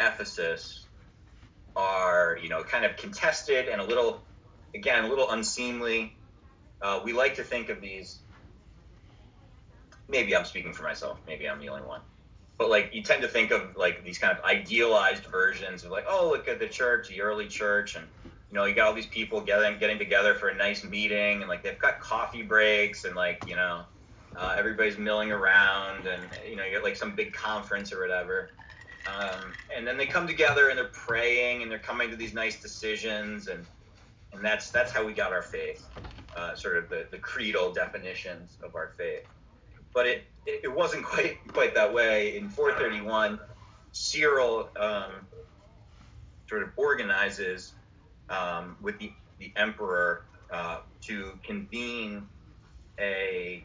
Ephesus are, you know, kind of contested and a little, again, a little unseemly. Uh, we like to think of these, maybe I'm speaking for myself, maybe I'm the only one, but like you tend to think of like these kind of idealized versions of like, oh, look at the church, the early church, and you know, you got all these people getting getting together for a nice meeting, and like they've got coffee breaks, and like, you know, uh, everybody's milling around, and you know, you got like some big conference or whatever, um, and then they come together and they're praying and they're coming to these nice decisions, and and that's that's how we got our faith, uh, sort of the the creedal definitions of our faith. But it, it wasn't quite quite that way. In four thirty-one, Cyril um, sort of organizes um, with the, the emperor uh, to convene a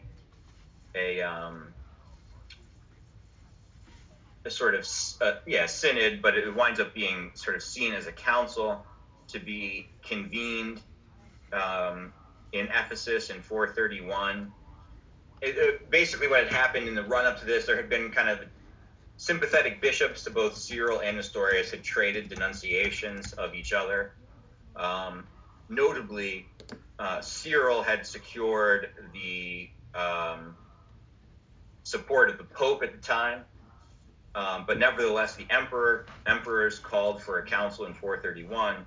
a, um, a sort of uh, yeah synod, but it winds up being sort of seen as a council to be convened um, in Ephesus in four thirty-one. It, it, basically what had happened in the run-up to this, there had been kind of sympathetic bishops to both Cyril and Nestorius had traded denunciations of each other. Um, notably, uh, Cyril had secured the um, support of the Pope at the time, um, but nevertheless the emperor emperors called for a council in four thirty-one.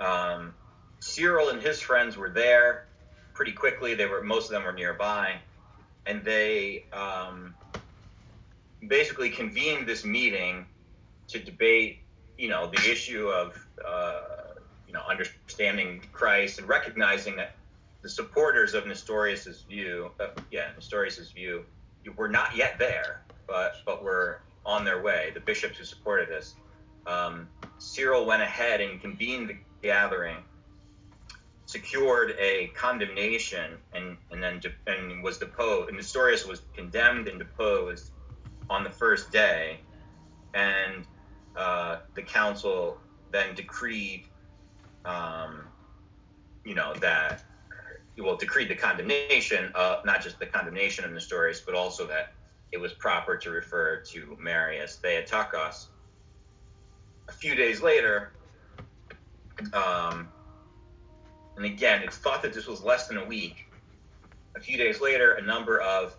Um, Cyril and his friends were there. Pretty quickly, they were, most of them were nearby, and they um, basically convened this meeting to debate, you know, the issue of, uh, you know, understanding Christ and recognizing that the supporters of Nestorius's view, uh, yeah, Nestorius's view, were not yet there, but but were on their way. The bishops who supported this, um, Cyril went ahead and convened the gathering, secured a condemnation, and and then de- and was deposed. And Nestorius was condemned and deposed on the first day, and uh, the council then decreed, um, you know, that well decreed the condemnation, uh, not just the condemnation of Nestorius, but also that it was proper to refer to Mary as Theotokos. A few days later. Um, And again, it's thought that this was less than a week. A few days later, a number of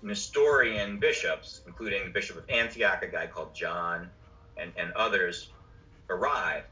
Nestorian bishops, including the Bishop of Antioch, a guy called John, and, and others, arrived.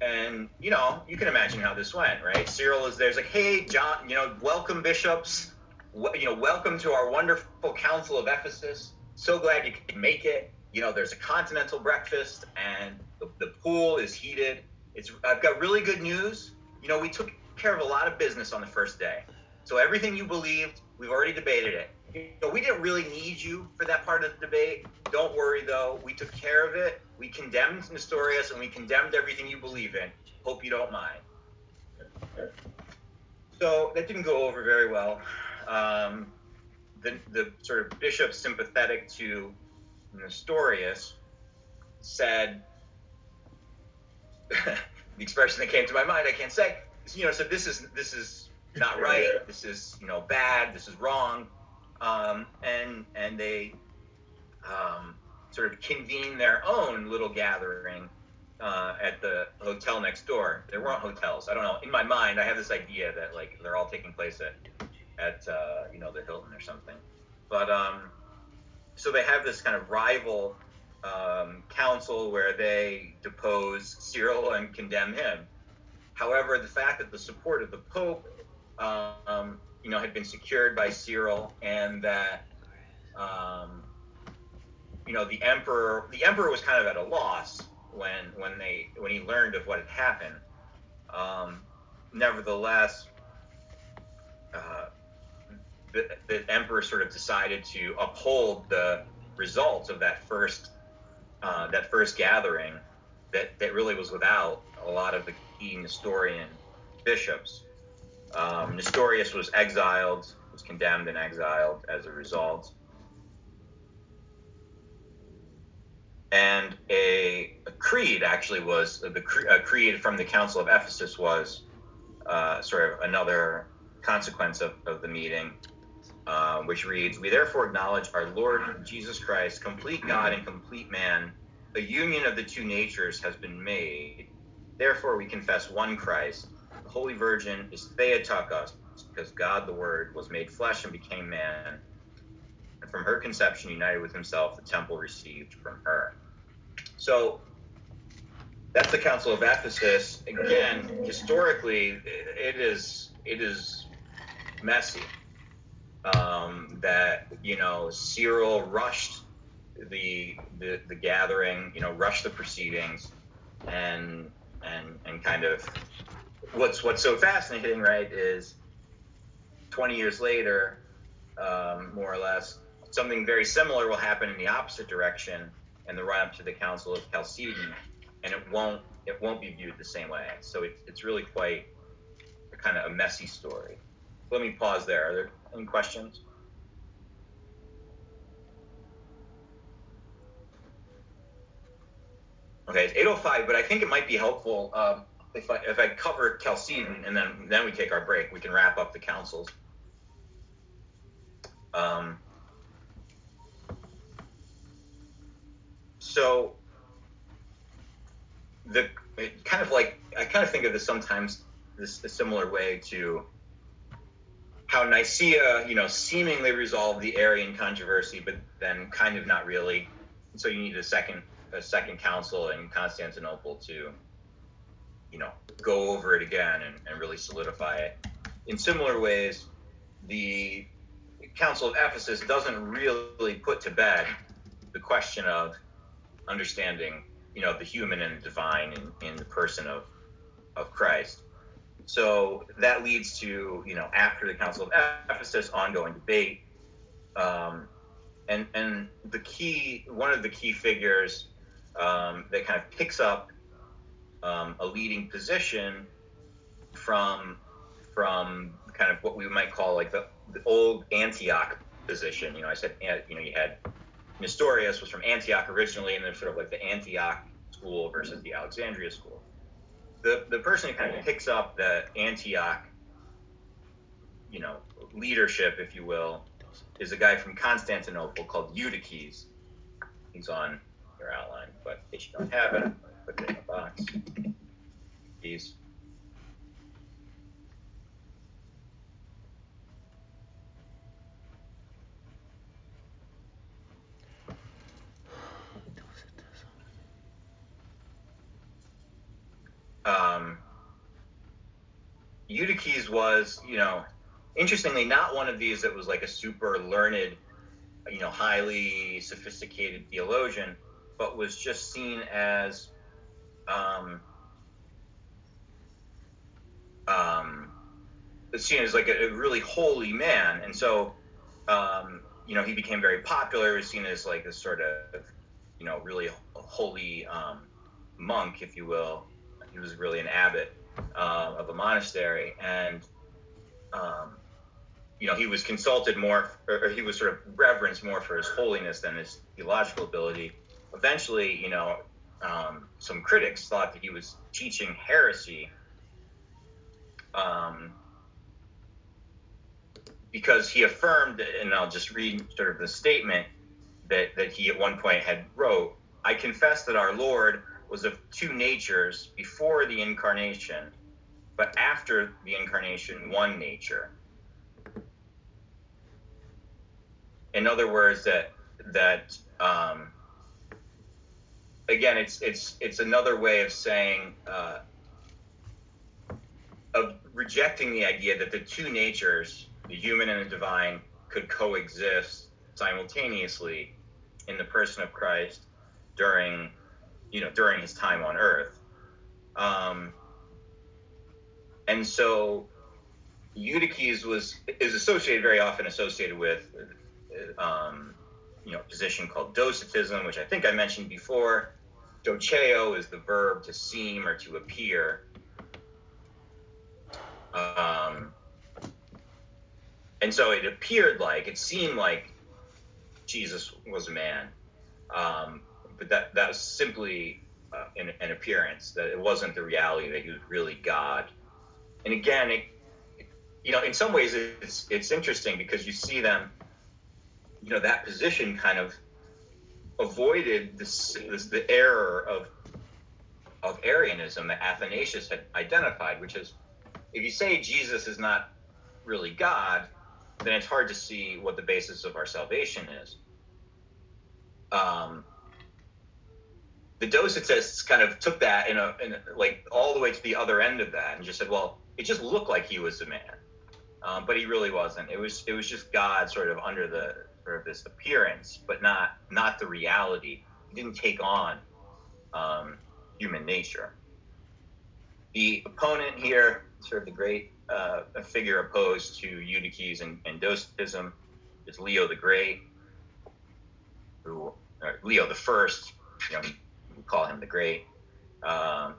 And, you know, you can imagine how this went, right? Cyril is there, he's like, hey, John, you know, welcome, bishops. W- you know, welcome to our wonderful Council of Ephesus. so glad you could make it. You know, there's a continental breakfast and the, the pool is heated. It's, I've got really good news. You know, we took care of a lot of business on the first day. So everything you believed, we've already debated it. You know, we didn't really need you for that part of the debate. Don't worry, though. We took care of it. We condemned Nestorius, and we condemned everything you believe in. Hope you don't mind. So that didn't go over very well. Um, the, the sort of bishop sympathetic to Nestorius said, the expression that came to my mind, I can't say, you know, said, this is, this is not right. This is, you know, bad. This is wrong. Um, and, and they um, sort of convened their own little gathering uh, at the hotel next door. There weren't hotels. I don't know. In my mind, I have this idea that, like, they're all taking place at, at uh, you know, the Hilton or something. But um, so they have this kind of rival um, council where they depose Cyril and condemn him. However, the fact that the support of the Pope um, you know, had been secured by Cyril, and that, um, you know, the emperor, the emperor was kind of at a loss when when they when he learned of what had happened. Um, nevertheless, uh, the, the emperor sort of decided to uphold the results of that first uh, that first gathering that that really was without a lot of the key Nestorian bishops. Um, Nestorius was exiled, was condemned and exiled as a result. And a, a creed actually was, the cre- a creed from the Council of Ephesus was uh, sort of another consequence of, of the meeting, uh, which reads, "We therefore acknowledge our Lord Jesus Christ, complete God and complete man. A union of the two natures has been made. Therefore we confess one Christ. The Holy Virgin is Theotokos, because God the Word was made flesh and became man, and from her conception, united with himself, the temple received from her." So that's the Council of Ephesus. Again, historically, it is it is messy. Um, that, you know, Cyril rushed the, the the gathering, you know, rushed the proceedings, and and and kind of. What's what's so fascinating, right, is twenty years later, um, more or less, something very similar will happen in the opposite direction in the run-up to the Council of Chalcedon, and it won't it won't be viewed the same way. So it, it's really quite a, kind of a messy story. Let me pause there. Are there any questions? Okay, it's eight oh five, but I think it might be helpful. Um, If I, if I cover Chalcedon and then then we take our break, we can wrap up the councils. Um, so the kind of like I kind of think of this sometimes this a similar way to how Nicaea, you know, seemingly resolved the Arian controversy, but then kind of not really. And so you need a second a second council in Constantinople to, you know, go over it again and, and really solidify it. In similar ways, the Council of Ephesus doesn't really put to bed the question of understanding, you know, the human and the divine in, in the person of of Christ. So that leads to, you know, after the Council of Ephesus, ongoing debate. Um, and and the key, one of the key figures um, that kind of picks up Um, a leading position from from kind of what we might call like the, the old Antioch position. You know, I said, you know, you had Nestorius was from Antioch originally, and then sort of like the Antioch school versus the Alexandria school. The the person who kind of picks up the Antioch, you know, leadership, if you will, is a guy from Constantinople called Eutyches. He's on your outline, but if you don't have it, put it in a box. These. Um, Eutyches was, you know, interestingly, not one of these that was like a super learned you know, highly sophisticated theologian, but was just seen as um, um, seen as like a, a really holy man. And so, um, you know, he became very popular, was seen as like this sort of, you know, really holy um, monk, if you will. He was really an abbot uh, of a monastery. And, um, you know, he was consulted more, or he was sort of reverenced more for his holiness than his theological ability. Eventually, you know, um, some critics thought that he was teaching heresy um, because he affirmed, and I'll just read sort of the statement that, that he at one point had wrote, "I confess that our Lord was of two natures before the incarnation, but after the incarnation, one nature." In other words, that that um, again, it's it's it's another way of saying uh, of rejecting the idea that the two natures, the human and the divine, could coexist simultaneously in the person of Christ during, you know, during his time on earth. Um, and so, Eutyches was is associated very often associated with. Um, you know, position called docetism, which I think I mentioned before. Doceo is the verb to seem or to appear. Um, and so it appeared like, it seemed like Jesus was a man. Um, but that, that was simply uh, an, an appearance, that it wasn't the reality that he was really God. And again, it, you know, in some ways it's, it's interesting because you see them, you know, that position kind of avoided this, this, the error of of Arianism that Athanasius had identified, which is, if you say Jesus is not really God, then it's hard to see what the basis of our salvation is. Um, the Docetists kind of took that in a, in a, like all the way to the other end of that and just said, well, it just looked like he was a man, um, but he really wasn't. It was it was just God sort of under the of this appearance, but not not the reality. He didn't take on um, human nature. The opponent here, sort of the great uh, figure opposed to Eutyches and, and Docetism, is Leo the Great, who or Leo the First. You know, we call him the Great, um,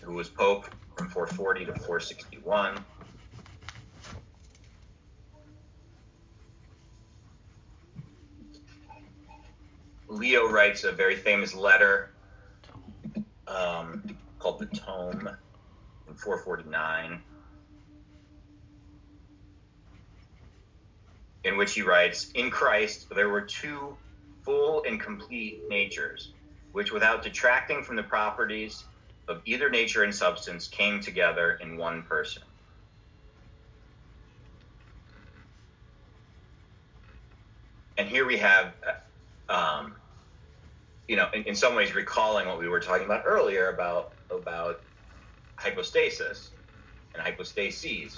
who was Pope from four forty to four sixty-one. Leo writes a very famous letter um, called the Tome in four forty-nine, in which he writes, "In Christ there were two full and complete natures, which without detracting from the properties of either nature and substance came together in one person." And here we have... Um, you know, in, in some ways recalling what we were talking about earlier about about hypostasis and hypostases,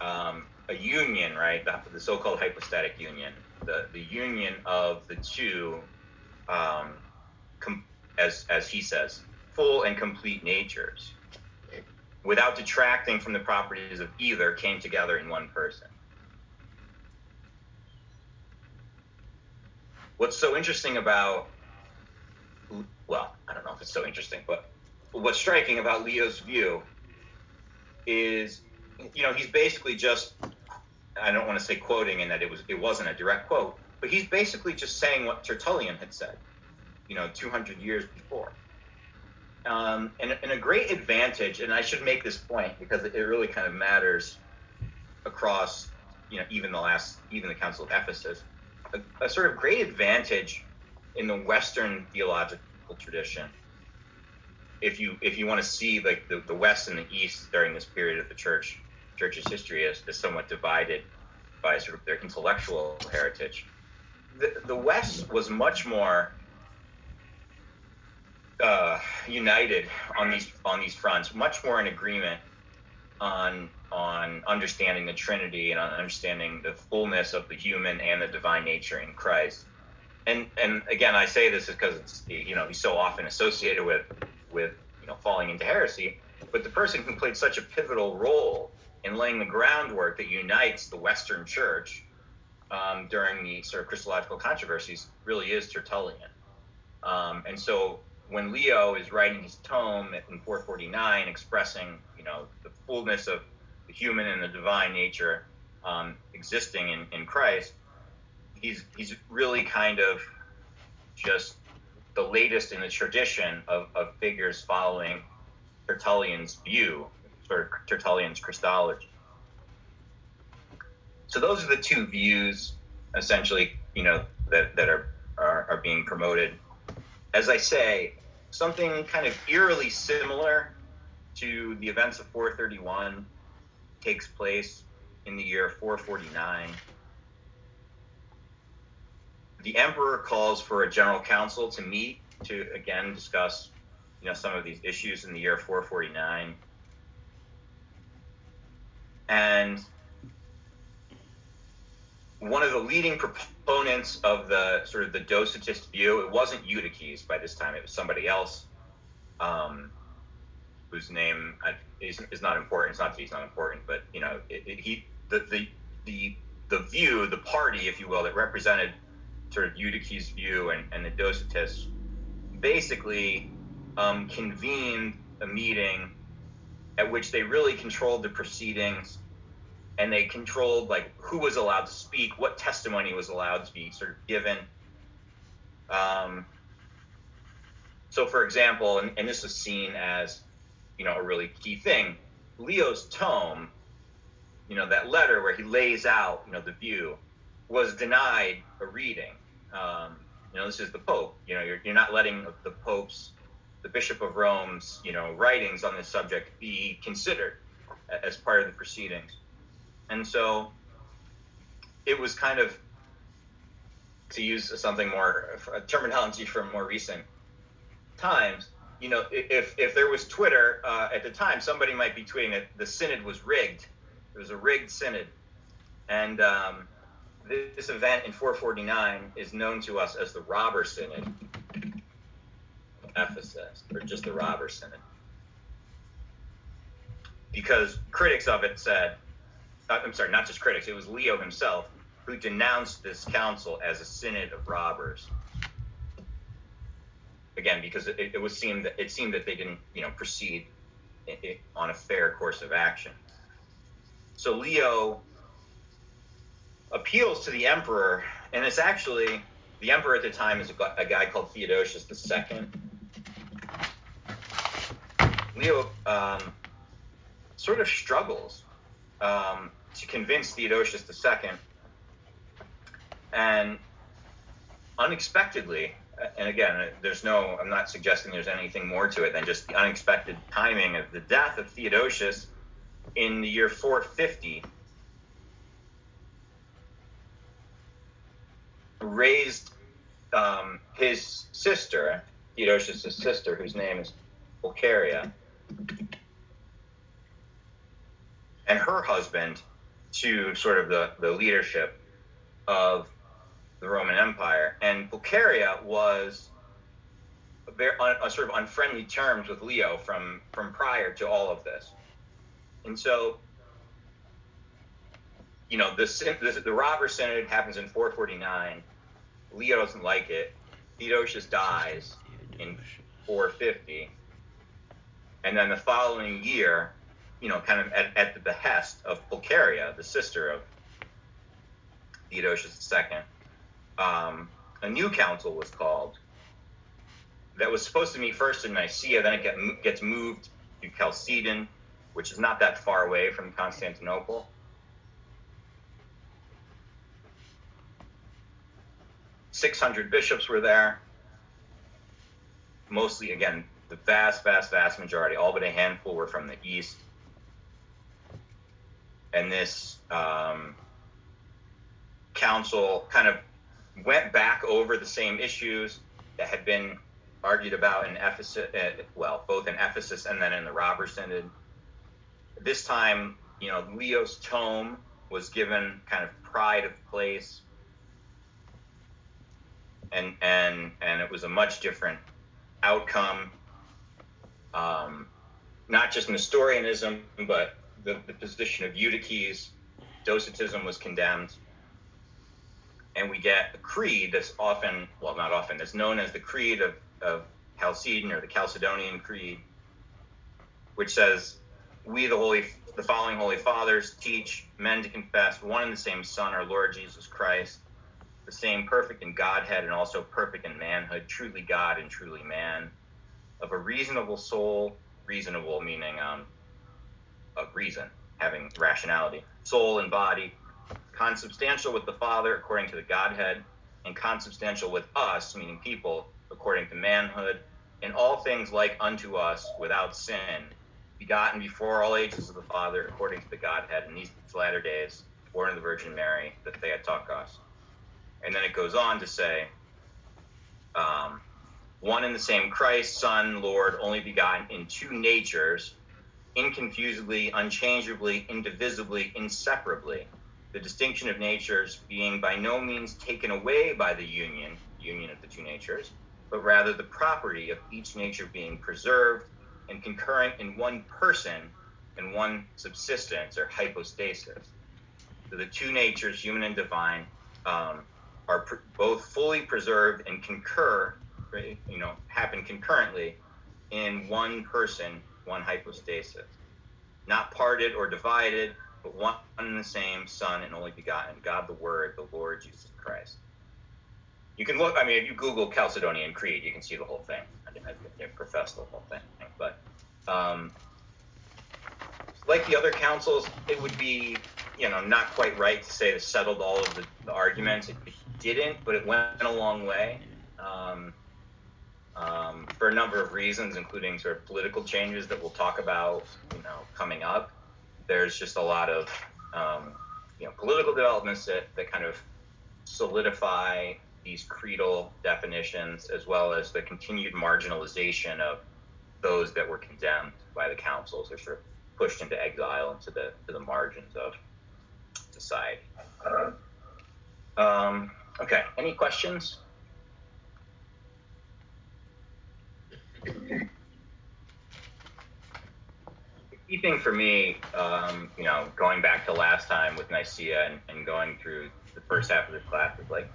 um, a union, right? The, the so-called hypostatic union, the, the union of the two, um, com- as as he says, full and complete natures, without detracting from the properties of either, came together in one person. What's so interesting about, well, I don't know if it's so interesting, but what's striking about Leo's view is, you know, he's basically just, I don't want to say quoting in that it was, it wasn't a direct quote, but he's basically just saying what Tertullian had said, you know, two hundred years before. Um, and, and a great advantage, and I should make this point because it really kind of matters across, you know, even the last, even the Council of Ephesus. A, a sort of great advantage in the Western theological tradition, if you if you want to see like the, the West and the East during this period of the church, church's history is, is somewhat divided by sort of their intellectual heritage. The, the West was much more uh, united on these on these fronts, much more in agreement on on understanding the Trinity and on understanding the fullness of the human and the divine nature in Christ. And and again, I say this because it's, you know, he's so often associated with with you know falling into heresy, but the person who played such a pivotal role in laying the groundwork that unites the Western Church um, during the sort of Christological controversies really is Tertullian. Um, and so when Leo is writing his tome in four forty-nine, expressing you know the fullness of the human and the divine nature um, existing in, in Christ, he's he's really kind of just the latest in the tradition of, of figures following Tertullian's view, sort of Tertullian's Christology. So those are the two views, essentially, you know, that, that are, are, are being promoted. As I say, something kind of eerily similar to the events of four thirty-one takes place in the year four forty-nine. The emperor calls for a general council to meet to, again, discuss, you know, some of these issues in the year four forty-nine. And one of the leading proponents of the sort of the Docetist view, it wasn't Eutyches by this time, it was somebody else um, whose name is, is not important. It's not that he's not important, but, you know, it, it, he the, the the the view, the party, if you will, that represented sort of Eutyches' view and, and the Docetists basically um, convened a meeting at which they really controlled the proceedings, and they controlled like who was allowed to speak, what testimony was allowed to be sort of given. Um, so for example, and, and this is seen as, you know, a really key thing, Leo's tome, you know, that letter where he lays out, you know, the view, was denied a reading. Um, you know, this is the Pope. You know, you're, you're not letting the Pope's, the Bishop of Rome's, you know, writings on this subject be considered as part of the proceedings. And so it was kind of, to use something more, a terminology from more recent times, you know, if if there was Twitter uh, at the time, somebody might be tweeting that the synod was rigged. It was a rigged synod. And um, this event in four forty-nine is known to us as the Robber Synod of Ephesus, or just the Robber Synod, because critics of it said, I'm sorry, not just critics, it was Leo himself who denounced this council as a synod of robbers. Again, because it, it was seemed that it seemed that they didn't, you know, proceed it, it, on a fair course of action. So Leo appeals to the emperor, and it's actually the emperor at the time is a, a guy called Theodosius the Second. Leo um, sort of struggles um, to convince Theodosius the Second, and unexpectedly, and again, there's no, I'm not suggesting there's anything more to it than just the unexpected timing of the death of Theodosius in the year four fifty. Raised um, his sister, Theodosius' sister, whose name is Pulcheria, and her husband to sort of the, the leadership of the Roman Empire. And Pulcheria was a very, on, a sort of unfriendly terms with Leo from, from prior to all of this. And so, you know, the, the, the robber synod happens in four forty-nine. Leo doesn't like it. Theodosius dies in four fifty. And then the following year, you know, kind of at, at the behest of Pulcheria, the sister of Theodosius the Second, um, a new council was called that was supposed to meet first in Nicaea, then it get, gets moved to Chalcedon, which is not that far away from Constantinople. six hundred bishops were there, mostly, again, the vast, vast, vast majority, all but a handful were from the east. And this um, council kind of went back over the same issues that had been argued about in Ephesus, uh, well, both in Ephesus and then in the Robber Synod. This time, you know, Leo's tome was given kind of pride of place, and and and it was a much different outcome. Um, not just Nestorianism, but the, the position of Eutyches, Docetism was condemned, and we get a creed that's often, well, not often, that's known as the Creed of, of Chalcedon, or the Chalcedonian Creed, which says, we, the holy, the following holy fathers, teach men to confess one and the same Son, our Lord Jesus Christ, the same perfect in Godhead and also perfect in manhood, truly God and truly man, of a reasonable soul, reasonable meaning um, of reason, having rationality, soul and body, consubstantial with the Father according to the Godhead, and consubstantial with us, meaning people, according to manhood, in all things like unto us, without sin, begotten before all ages of the Father according to the Godhead, in these latter days, born of the Virgin Mary, the Theotokos. And then it goes on to say, um, one and the same Christ, Son, Lord, only begotten in two natures, inconfusedly, unchangeably, indivisibly, inseparably, the distinction of natures being by no means taken away by the union, union of the two natures, but rather the property of each nature being preserved and concurrent in one person and one subsistence, or hypostasis. So the two natures, human and divine, um, are pr- both fully preserved and concur, you know, happen concurrently in one person, one hypostasis, not parted or divided, but one and the same Son and only begotten, God the Word, the Lord Jesus Christ. You can look, I mean, if you Google Chalcedonian Creed, you can see the whole thing. I mean, they profess the whole thing. But um, like the other councils, it would be, you know, not quite right to say it settled all of the, the arguments. It didn't, but it went a long way. Um, um, for a number of reasons, including sort of political changes that we'll talk about, you know, coming up. There's just a lot of, um, you know, political developments that, that kind of solidify these creedal definitions, as well as the continued marginalization of those that were condemned by the councils, or sort of pushed into exile into the to the margins of society. Um, okay, any questions? The key thing for me, um, you know, going back to last time with Nicaea and, and going through the first half of this class is like,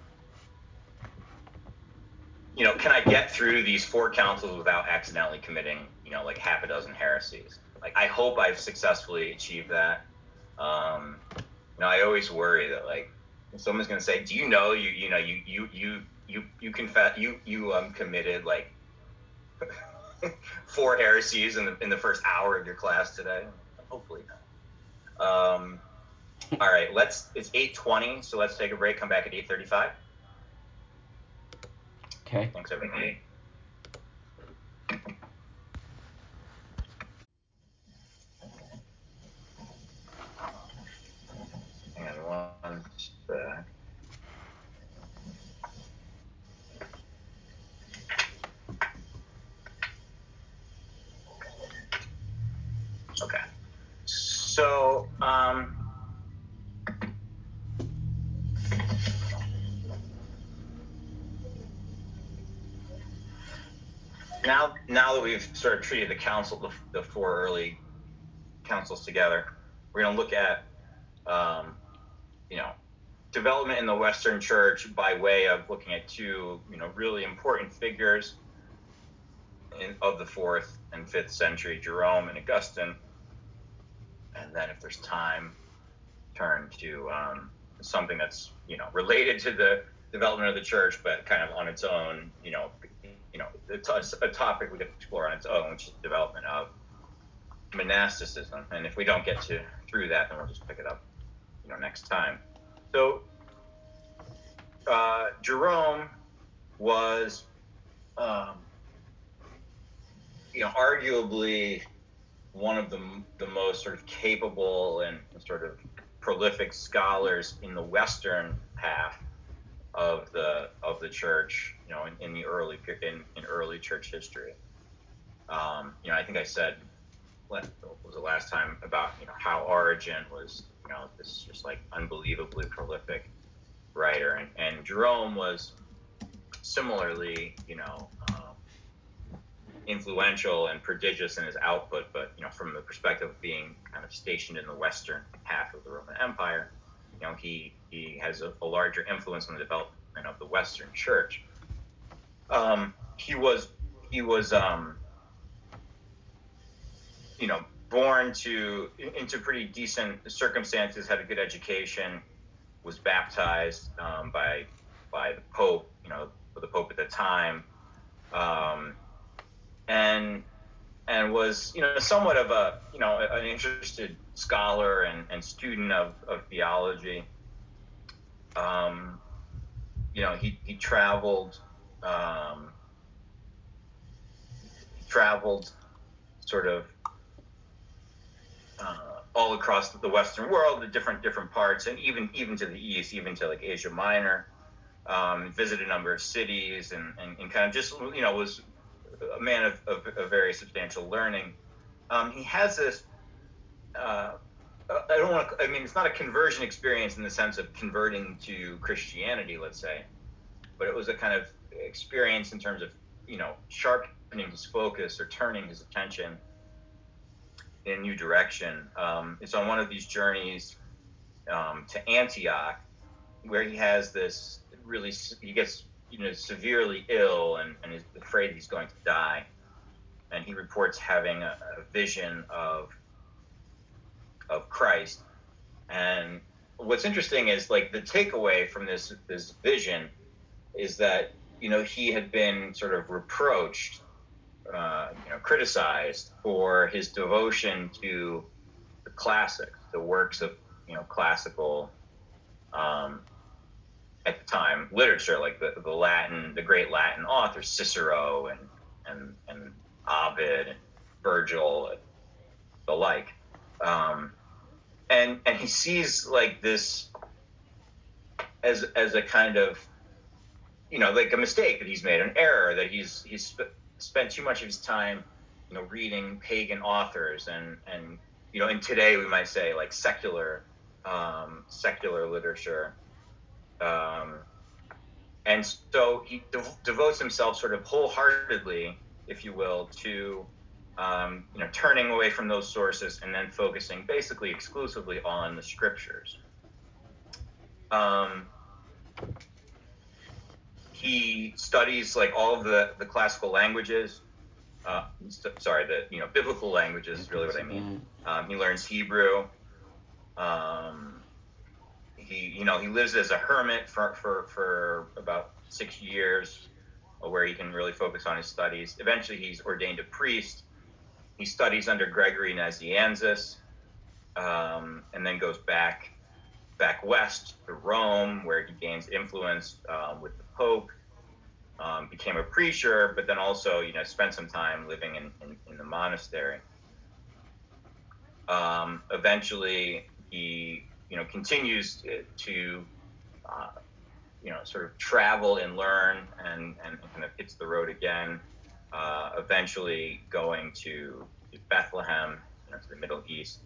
you know, can I get through these four councils without accidentally committing, you know, like half a dozen heresies? Like, I hope I've successfully achieved that. Um, you know, I always worry that, like, someone's going to say, do you know, you, you know, you, you, you, you, you confess, you, you, um, committed like four heresies in the, in the first hour of your class today? Hopefully not. Um, all right, let's, it's eight twenty, so let's take a break, come back at eight thirty-five. Okay. Thanks, everybody. And one sec. Okay. So, um, Now, now that we've sort of treated the council, the, the four early councils together, we're going to look at, um, you know, development in the Western Church by way of looking at two, you know, really important figures in, of the fourth and fifth century, Jerome and Augustine. And then, if there's time, turn to um, something that's, you know, related to the development of the church, but kind of on its own, you know. You know, it's a topic we could explore on its own, which is the development of monasticism. And if we don't get to through that, then we'll just pick it up, you know, next time. So uh, Jerome was, um, you know, arguably one of the the most sort of capable and sort of prolific scholars in the Western half of the of the church, you know, in, in the early in, in early church history. Um, you know, I think I said was the last time about, you know, how Origen was, you know, this just like unbelievably prolific writer, and, and Jerome was similarly, you know, um, influential and prodigious in his output, but, you know, from the perspective of being kind of stationed in the western half of the Roman Empire, you know, he he has a, a larger influence on the development of the Western Church. Um, he was he was um, you know, born to into pretty decent circumstances, had a good education, was baptized um, by by the Pope, you know, the Pope at the time, um, and and was, you know, somewhat of a, you know, an interested scholar and, and student of, of theology. Um, you know, he he traveled um, traveled sort of uh, all across the Western world, the different different parts, and even even to the East, even to like Asia Minor. Um, visited a number of cities, and, and, and kind of just, you know, was a man of, of, of very substantial learning. Um, he has this, uh, I don't want to, I mean, it's not a conversion experience in the sense of converting to Christianity, let's say, but it was a kind of experience in terms of, you know, sharpening his focus or turning his attention in a new direction. Um, it's on one of these journeys um, to Antioch, where he has this really, he gets, you know, severely ill and, and is afraid he's going to die. And he reports having a, a vision of, of Christ. And what's interesting is, like, the takeaway from this, this vision is that, you know, he had been sort of reproached, uh, you know, criticized for his devotion to the classics, the works of, you know, classical, um, at the time, literature, like the, the Latin, the great Latin authors, Cicero and, and, and Ovid, and Virgil, and the like. Um, and, and he sees like this as, as a kind of, you know, like a mistake that he's made, an error that he's, he's sp- spent too much of his time, you know, reading pagan authors and, and, you know, and today we might say like secular, um, secular literature. Um, and so he de- devotes himself sort of wholeheartedly, if you will, to, um, you know, turning away from those sources and then focusing basically exclusively on the scriptures. Um, he studies like all of the, the classical languages, uh, st- sorry, the, you know, biblical languages is really what I mean. Um, he learns Hebrew, um, He, you know, he lives as a hermit for, for, for about six years, where he can really focus on his studies. Eventually, he's ordained a priest. He studies under Gregory Nazianzus, um, and then goes back back west to Rome, where he gains influence uh, with the Pope, um, became a preacher, but then also, you know, spent some time living in, in, in the monastery. Um, eventually, he... you know, continues to, uh, you know, sort of travel and learn and, and kind of hits the road again, uh, eventually going to Bethlehem, you know, to the Middle East,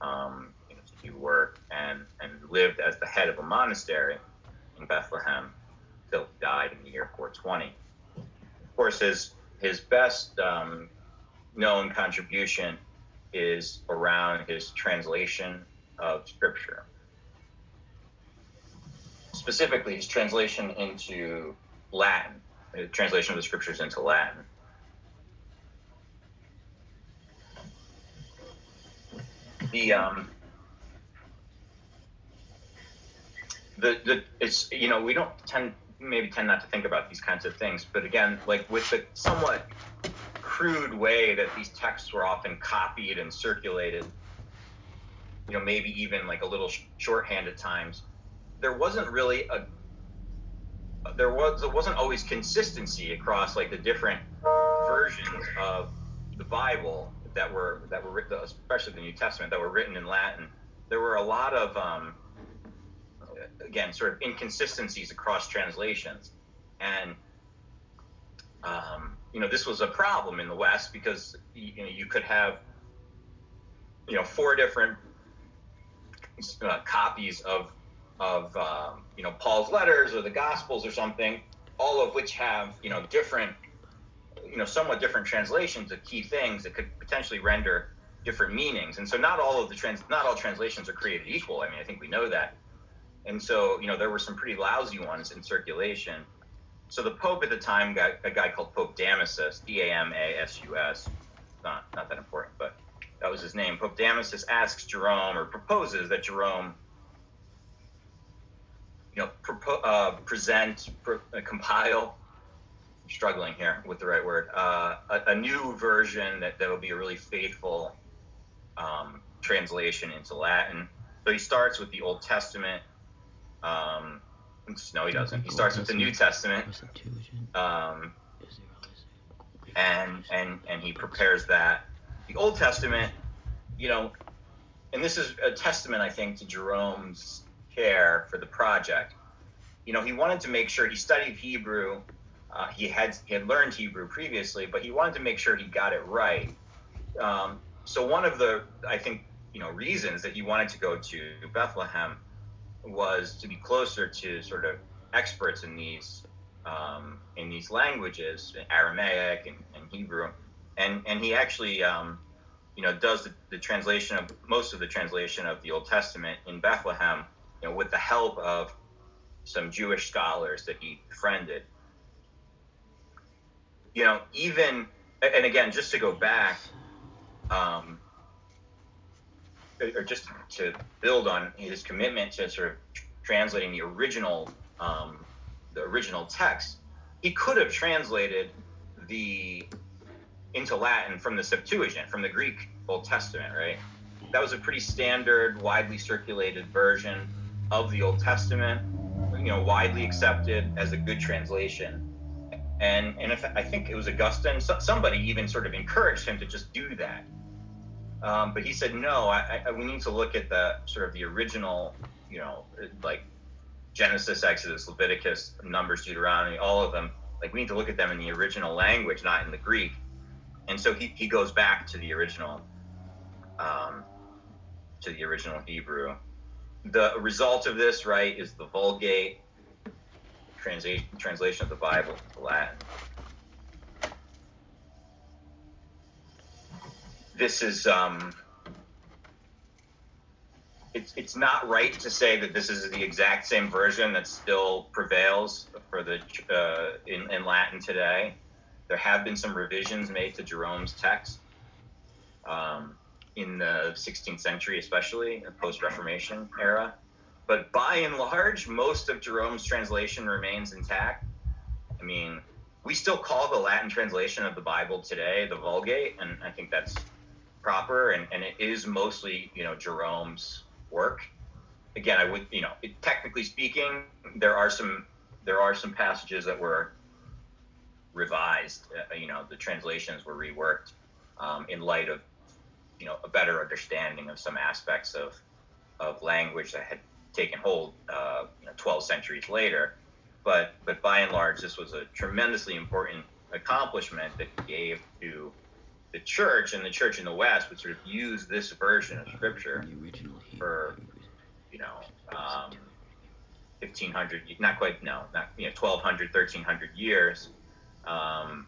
um, you know, to do work, and, and lived as the head of a monastery in Bethlehem until he died in the year four twenty. Of course, his, his best um, known contribution is around his translation of scripture, specifically his translation into Latin, the translation of the scriptures into Latin. The um, the the it's you know we don't tend maybe tend not to think about these kinds of things, but again, like with the somewhat crude way that these texts were often copied and circulated, you know, maybe even like a little sh- shorthand at times, there wasn't really a, there was, there wasn't always consistency across like the different versions of the Bible that were, that were written, especially the New Testament, that were written in Latin. There were a lot of, um, again, sort of inconsistencies across translations. And, um, you know, this was a problem in the West because, you know, you could have you know, four different uh, copies of, of um, you know, Paul's letters or the Gospels or something, all of which have, you know, different, you know, somewhat different translations of key things that could potentially render different meanings. And so not all of the trans, not all translations are created equal. I mean, I think we know that. And so, you know, there were some pretty lousy ones in circulation. So the Pope at the time, got a guy called Pope Damasus, D A M A S U S, not, not that important, but that was his name. Pope Damasus asks Jerome, or proposes that Jerome, you know, propo- uh, present, pr- uh, compile, I'm struggling here with the right word, uh, a, a new version that, that will be a really faithful um, translation into Latin. So he starts with the Old Testament. Um, no, he doesn't. He starts with the New Testament, um, and and and he prepares that. The Old Testament, you know, and this is a testament, I think, to Jerome's care for the project. You know, he wanted to make sure he studied Hebrew. Uh, he had he had learned Hebrew previously, but he wanted to make sure he got it right. Um, so one of the, I think, you know, reasons that he wanted to go to Bethlehem was to be closer to sort of experts in these um, in these languages, Aramaic and, and Hebrew, and and he actually um, you know does the, the translation of most of the translation of the Old Testament in Bethlehem, you know, with the help of some Jewish scholars that he befriended. You know, even and again, just to go back, um, or just to build on his commitment to sort of translating the original, um, the original text, he could have translated the into Latin from the Septuagint, from the Greek Old Testament, right? That was a pretty standard, widely circulated version of the Old Testament, you know, widely accepted as a good translation. And and if, I think it was Augustine, so, somebody even sort of encouraged him to just do that. Um, but he said, no, I, I, we need to look at the sort of the original, you know, like Genesis, Exodus, Leviticus, Numbers, Deuteronomy, all of them. Like, we need to look at them in the original language, not in the Greek. And so he, he goes back to the original, um, to the original Hebrew. The result of this, right, is the Vulgate, translation translation of the Bible into Latin. This is, um, it's it's not right to say that this is the exact same version that still prevails for the uh, in, in Latin today. There have been some revisions made to Jerome's text um, in the sixteenth century, especially the post-Reformation era. But by and large, most of Jerome's translation remains intact. I mean, we still call the Latin translation of the Bible today the Vulgate, and I think that's proper, and, and it is mostly, you know, Jerome's work. Again, I would, you know, it, technically speaking, there are some there are some passages that were revised. Uh, you know, the translations were reworked um, in light of, you know, a better understanding of some aspects of of language that had taken hold, uh, you know, twelve centuries later. But but by and large, this was a tremendously important accomplishment that gave to the church, and the church in the West would sort of use this version of scripture for, you know, um, fifteen hundred, not quite, no, not, you know, twelve hundred, thirteen hundred years. Um,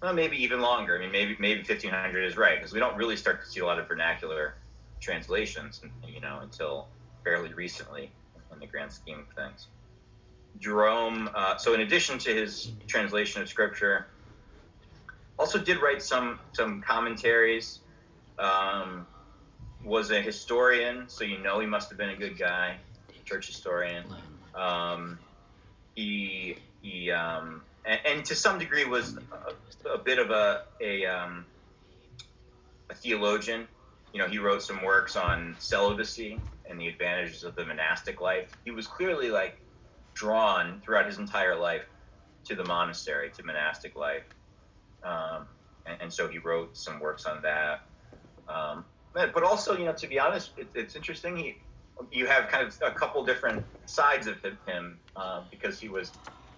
well, maybe even longer. I mean, maybe, maybe fifteen hundred is right, because we don't really start to see a lot of vernacular translations, you know, until fairly recently in the grand scheme of things. Jerome, uh, so in addition to his translation of scripture, also did write some some commentaries, um, was a historian, so you know he must have been a good guy, church historian. Um, he, he um, and, and to some degree was a, a bit of a, a, um, a theologian. You know, he wrote some works on celibacy and the advantages of the monastic life. He was clearly, like, drawn throughout his entire life to the monastery, to monastic life. Um, and, and so he wrote some works on that. Um, but also, you know, to be honest, it, it's interesting. He, you have kind of a couple different sides of him, uh, because he was,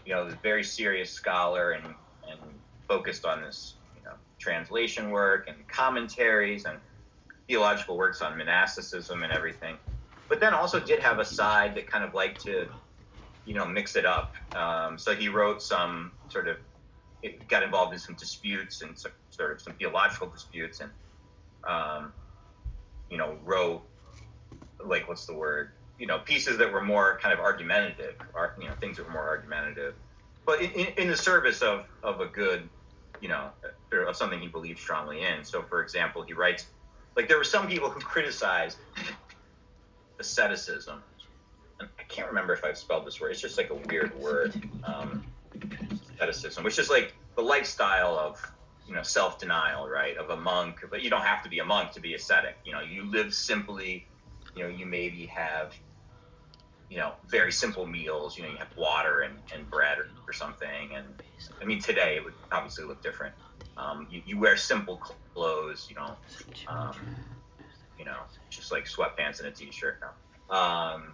you know, a very serious scholar and, and focused on this, you know, translation work and commentaries and theological works on monasticism and everything, but then also did have a side that kind of liked to, you know, mix it up. Um, so he wrote some sort of, it got involved in some disputes and some, sort of some theological disputes, and, um, you know, wrote, like, what's the word, you know, pieces that were more kind of argumentative, or, you know, things that were more argumentative, but in, in, in the service of, of a good, you know, of something he believed strongly in. So, for example, he writes, like, there were some people who criticized asceticism. And I can't remember if I've spelled this word. It's just like a weird word, um, asceticism, which is like the lifestyle of, you know, self-denial, right, of a monk. But you don't have to be a monk to be ascetic. You know, you live simply, you know, you maybe have, you know, very simple meals. You know, you have water and, and bread or, or something. And I mean, today it would obviously look different. Um, you, you wear simple clothes, you know, um, you know, just like sweatpants and a t-shirt. No. Um,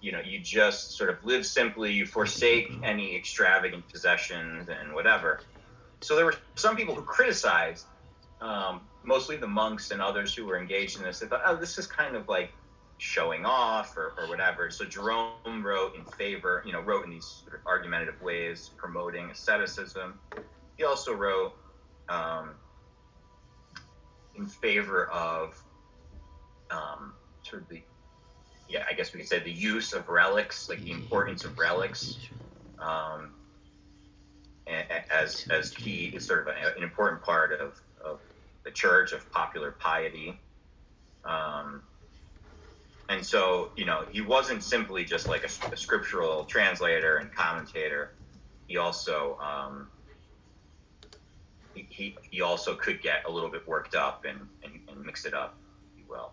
you know, you just sort of live simply. You forsake any extravagant possessions and whatever. So there were some people who criticized, um, mostly the monks and others who were engaged in this. They thought, oh, this is kind of like showing off or, or whatever. So Jerome wrote in favor, you know, wrote in these sort of argumentative ways, promoting asceticism. He also wrote um, in favor of um, sort of the, yeah, I guess we could say the use of relics, like the importance of relics um, as as key is sort of an important part of, of the church, of popular piety. Um, And so, you know, he wasn't simply just like a, a scriptural translator and commentator. He also um, he he also could get a little bit worked up and, and, and mix it up, if you will.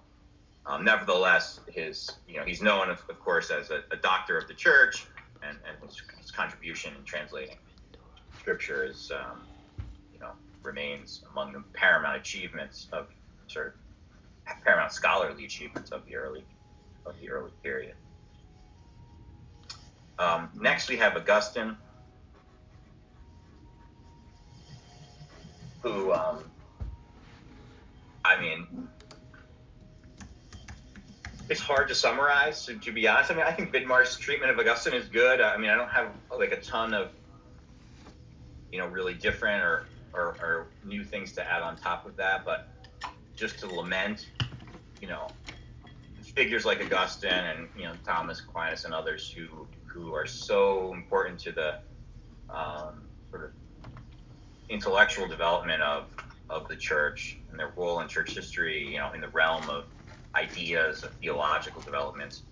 Um, nevertheless, his you know he's known, of, of course, as a, a doctor of the church, and, and his, his contribution in translating scripture is um, you know remains among the paramount achievements of sort of paramount scholarly achievements of the early. of the early period. Um, next we have Augustine, who, um, I mean, it's hard to summarize, to, to be honest. I mean, I think Vidmar's treatment of Augustine is good. I mean, I don't have like a ton of, you know, really different or, or, or new things to add on top of that, but just to lament, you know, figures like Augustine and, you know, Thomas Aquinas and others who who are so important to the um, sort of intellectual development of, of the church and their role in church history, you know, in the realm of ideas, of theological developments.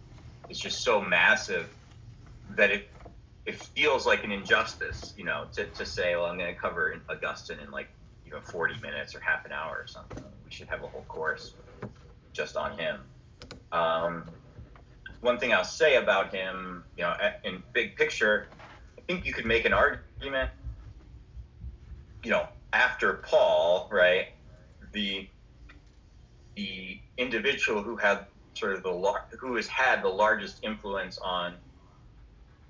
It's just so massive that it it feels like an injustice, you know, to, to say, well, I'm going to cover Augustine in like, you know, forty minutes or half an hour or something. We should have a whole course just on him. Um, one thing I'll say about him, you know, in big picture, I think you could make an argument, you know, after Paul, right, the the individual who had sort of the who has had the largest influence on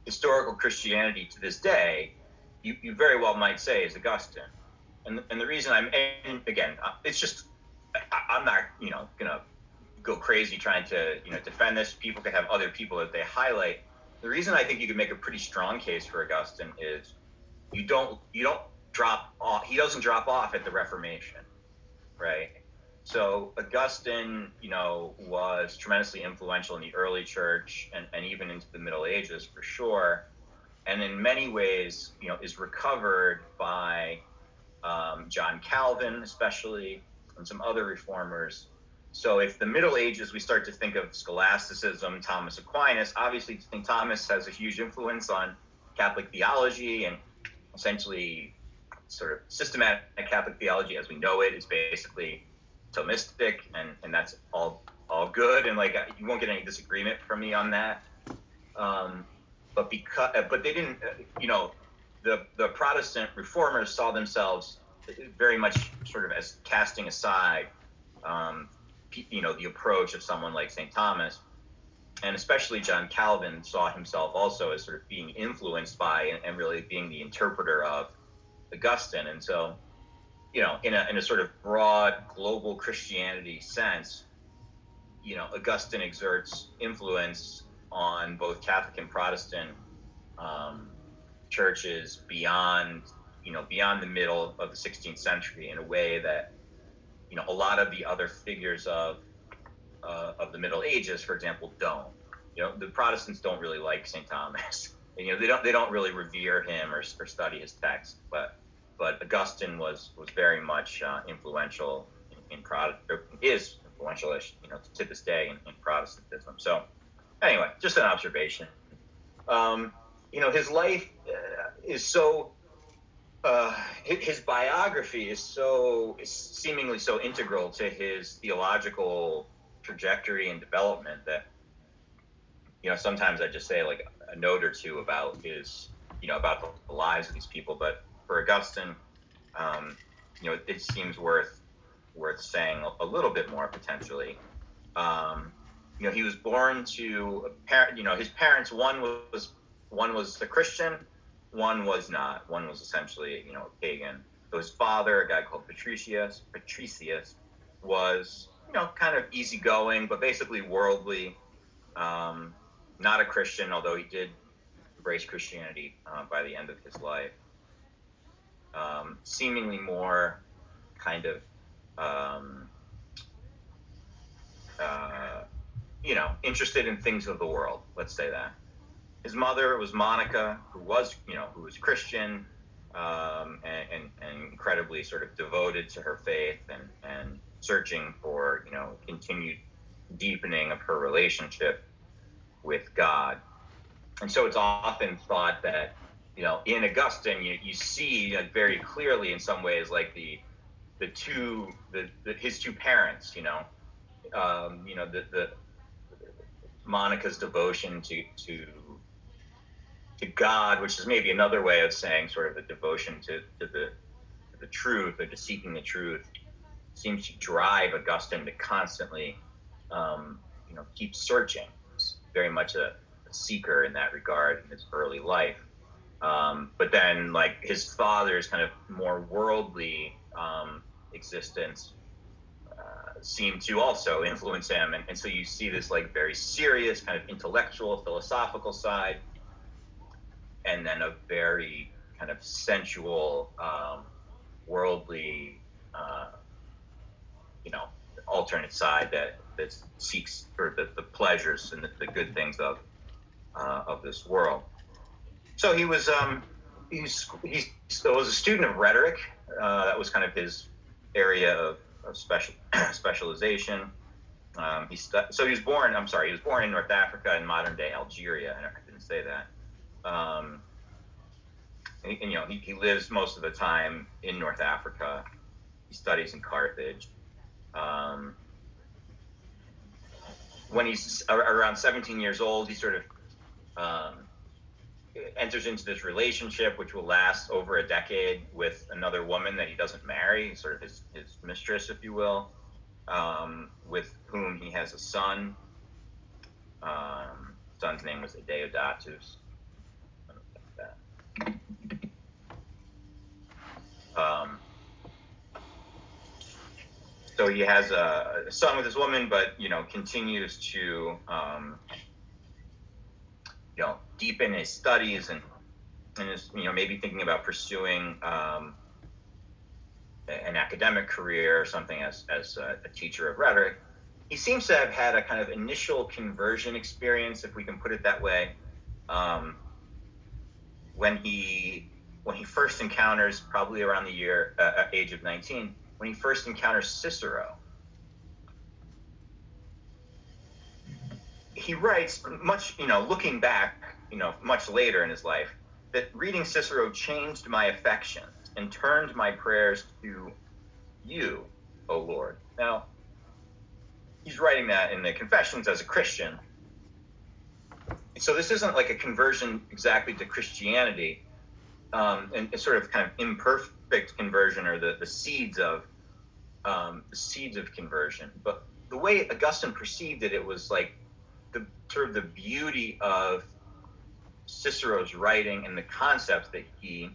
historical Christianity to this day, you, you very well might say is Augustine, and and the reason I'm and again, it's just I, I'm not, you know, gonna go crazy trying to, you know, defend this. People could have other people that they highlight. The reason I think you could make a pretty strong case for Augustine is you don't you don't drop off. He doesn't drop off at the Reformation, right? So Augustine, you know, was tremendously influential in the early church and, and even into the Middle Ages for sure. And in many ways, you know, is recovered by um, John Calvin especially and some other reformers. So if the Middle Ages, we start to think of scholasticism, Thomas Aquinas, obviously Saint Thomas has a huge influence on Catholic theology, and essentially sort of systematic Catholic theology as we know it is basically Thomistic, and, and that's all all good, and like you won't get any disagreement from me on that. Um, but because but they didn't, you know, the, the Protestant reformers saw themselves very much sort of as casting aside um, you know, the approach of someone like Saint Thomas, and especially John Calvin saw himself also as sort of being influenced by and, and really being the interpreter of Augustine. And so you know, in a in a sort of broad global Christianity sense, you know, Augustine exerts influence on both Catholic and Protestant um, churches beyond, you know, beyond the middle of the sixteenth century in a way that, you know, a lot of the other figures of uh, of the Middle Ages, for example, don't. You know, the Protestants don't really like Saint Thomas. And, you know, they don't they don't really revere him or, or study his text, but but Augustine was was very much uh, influential in, in Protestant, is influential, you know, to this day in, in Protestantism. So anyway, just an observation. Um, you know, his life uh, is so. Uh, his biography is so is seemingly so integral to his theological trajectory and development that, you know, sometimes I just say like a note or two about his, you know, about the, the lives of these people. But for Augustine, um, you know, it, it seems worth worth saying a, a little bit more potentially. Um, you know, he was born to a parent. You know, his parents, one was one was a Christian. One was not. One was essentially, you know, a pagan. So his father, a guy called Patricius, Patricius, was, you know, kind of easygoing, but basically worldly, um, not a Christian, although he did embrace Christianity uh, by the end of his life. Um, seemingly more kind of, um, uh, you know, interested in things of the world. Let's say that. His mother was Monica, who was, you know, who was Christian, um, and, and, and incredibly sort of devoted to her faith and, and searching for, you know, continued deepening of her relationship with God. And so it's often thought that, you know, in Augustine, you, you see like, very clearly in some ways, like the the two, the, the his two parents, you know, um, you know, the, the Monica's devotion to, to to God, which is maybe another way of saying sort of a devotion to, to the to the truth or to seeking the truth, seems to drive Augustine to constantly, um, you know, keep searching. He's very much a, a seeker in that regard in his early life. Um, but then, like his father's kind of more worldly um, existence uh, seemed to also influence him, and, and so you see this like very serious kind of intellectual, philosophical side. And then a very kind of sensual, um, worldly, uh, you know, alternate side that, that seeks for the, the pleasures and the, the good things of uh, of this world. So he was um, he's, he's, he was a student of rhetoric. Uh, that was kind of his area of, of special specialization. Um, he stu- so he was born. I'm sorry, he was born in North Africa in modern day Algeria. I didn't say that. Um, and, and, you know, he, he lives most of the time in North Africa. He studies in Carthage. Um, when he's a- around seventeen years old, he sort of um, enters into this relationship, which will last over a decade, with another woman that he doesn't marry, sort of his, his mistress, if you will, um, with whom he has a son. Um, his son's name was Adeodatus. Um, so he has a, a son with his woman, but, you know, continues to, um, you know, deepen his studies and, and is, you know, maybe thinking about pursuing um, an academic career or something as, as a, a teacher of rhetoric. He seems to have had a kind of initial conversion experience, if we can put it that way, um, when he... when he first encounters, probably around the year uh, age of nineteen, when he first encounters Cicero. He writes much, you know, looking back, you know, much later in his life, that reading Cicero changed my affections and turned my prayers to you, O Lord. Now, he's writing that in the Confessions as a Christian. So this isn't like a conversion exactly to Christianity, Um, and it's sort of kind of imperfect conversion, or the, the seeds of um, the seeds of conversion. But the way Augustine perceived it, it was like the sort of the beauty of Cicero's writing and the concepts that he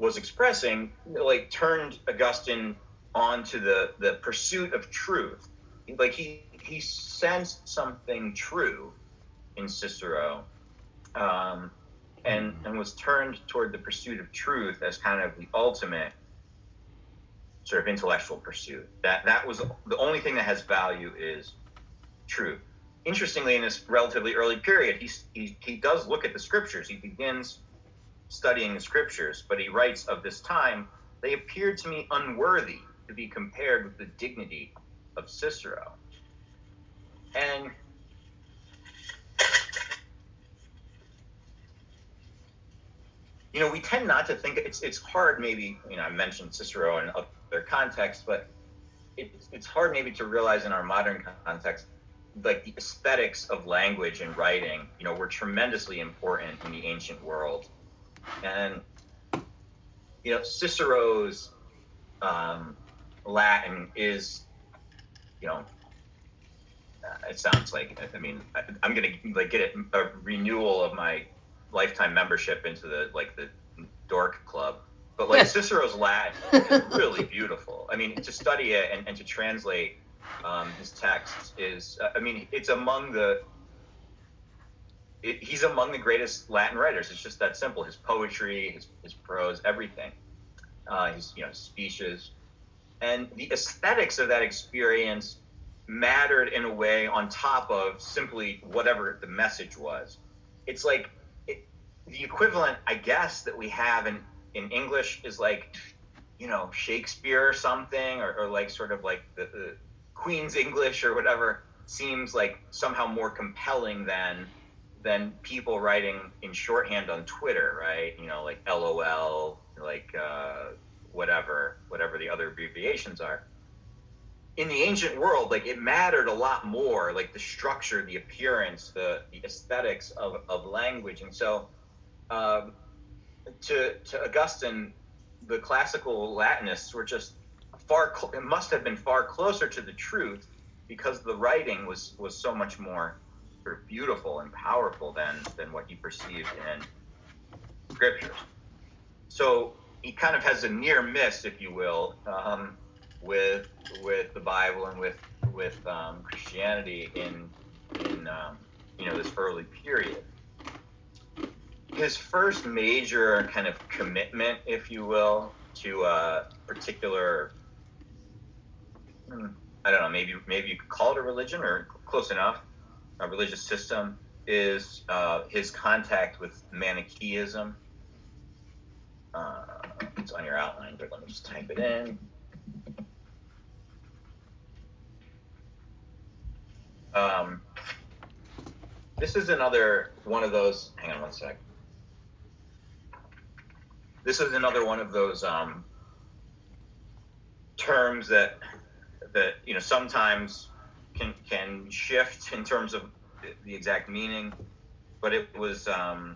was expressing, like, turned Augustine onto the, the pursuit of truth. Like, he, he sensed something true in Cicero, um, and, and was turned toward the pursuit of truth as kind of the ultimate sort of intellectual pursuit. That, that was the only thing that has value is truth. Interestingly, in this relatively early period, he, he, he does look at the scriptures. He begins studying the scriptures, but he writes of this time, they appeared to me unworthy to be compared with the dignity of Cicero. And you know, we tend not to think, it's it's hard maybe, you know, I mentioned Cicero in other contexts, but it, it's hard maybe to realize in our modern context, like, the aesthetics of language and writing, you know, were tremendously important in the ancient world. And, you know, Cicero's um, Latin is, you know, uh, it sounds like, I mean, I, I'm going to, like, get a, a renewal of my lifetime membership into the, like, the dork club. But, like, Cicero's Latin is really beautiful. I mean, to study it and, and to translate um, his texts is, uh, I mean, it's among the, It, he's among the greatest Latin writers. It's just that simple. His poetry, his, his prose, everything, uh, his you know speeches, and the aesthetics of that experience mattered in a way on top of simply whatever the message was. It's like it, the equivalent, I guess, that we have in, in English is like, you know, Shakespeare or something, or, or like sort of like the, the Queen's English or whatever seems like somehow more compelling than. than people writing in shorthand on Twitter, right? You know, like LOL, like uh, whatever, whatever the other abbreviations are. In the ancient world, like, it mattered a lot more, like the structure, the appearance, the, the aesthetics of, of language. And so um, to, to Augustine, the classical Latinists were just far, cl- it must have been far closer to the truth because the writing was, was so much more beautiful and powerful than than what he perceived in scriptures. So he kind of has a near miss, if you will, um, with with the Bible and with with um, Christianity in in um, you know this early period. His first major kind of commitment, if you will, to a particular, I don't know, maybe maybe you could call it a religion or close enough. A religious system is uh, his contact with Manichaeism. Uh, it's on your outline, but let me just type it in. Um, this is another one of those. Hang on one sec. This is another one of those um, terms that that you know sometimes. Can, can shift in terms of the exact meaning, but it was, um,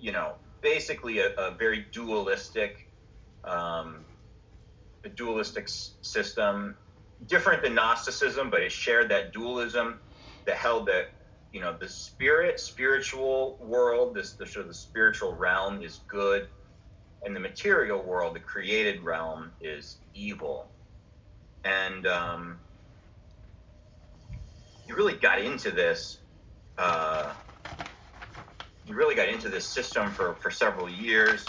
you know, basically a, a very dualistic, um, a dualistic system, different than Gnosticism, but it shared that dualism that held that, you know, the spirit, spiritual world, this the sort of the spiritual realm is good, and the material world, the created realm, is evil, and um, You really got into this. Uh, you really got into this system for, for several years,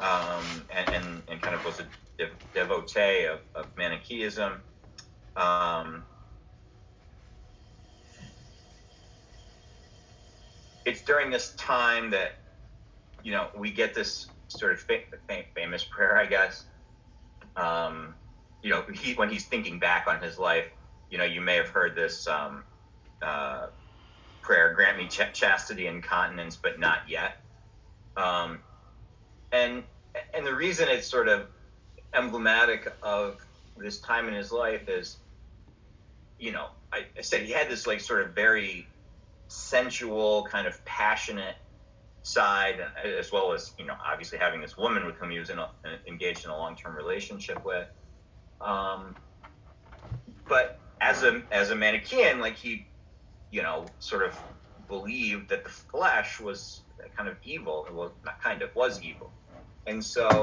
um, and, and and kind of was a dev- devotee of, of Manichaeism. Um, it's during this time that you know we get this sort of fa- fam- famous prayer, I guess. Um, you know, he when he's thinking back on his life. You know, you may have heard this um, uh, prayer, grant me ch- chastity and continence, but not yet. Um, and and the reason it's sort of emblematic of this time in his life is, you know, I, I said he had this like sort of very sensual, kind of passionate side, as well as, you know, obviously having this woman with whom he was in a, engaged in a long-term relationship with. Um, but As a as a Manichaean, like he, you know, sort of believed that the flesh was kind of evil. Well, not kind of, was evil. And so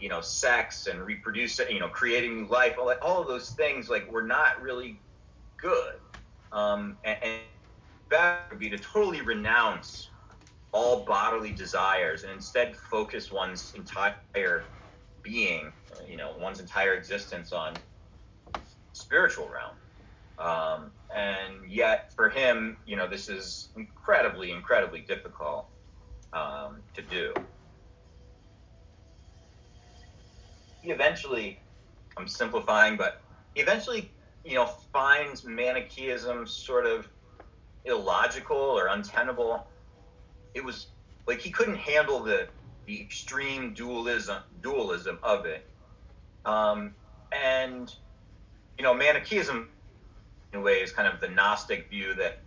you know, sex and reproducing, you know, creating new life, all, that, all of those things, like, were not really good. Um, and, and that would be to totally renounce all bodily desires and instead focus one's entire being, you know, one's entire existence on spiritual realm. Um, and yet for him, you know, this is incredibly, incredibly difficult um, to do. He eventually, I'm simplifying, but he eventually, you know, finds Manichaeism sort of illogical or untenable. It was like he couldn't handle the the extreme dualism dualism of it, um, and you know, Manichaeism in a way is kind of the Gnostic view that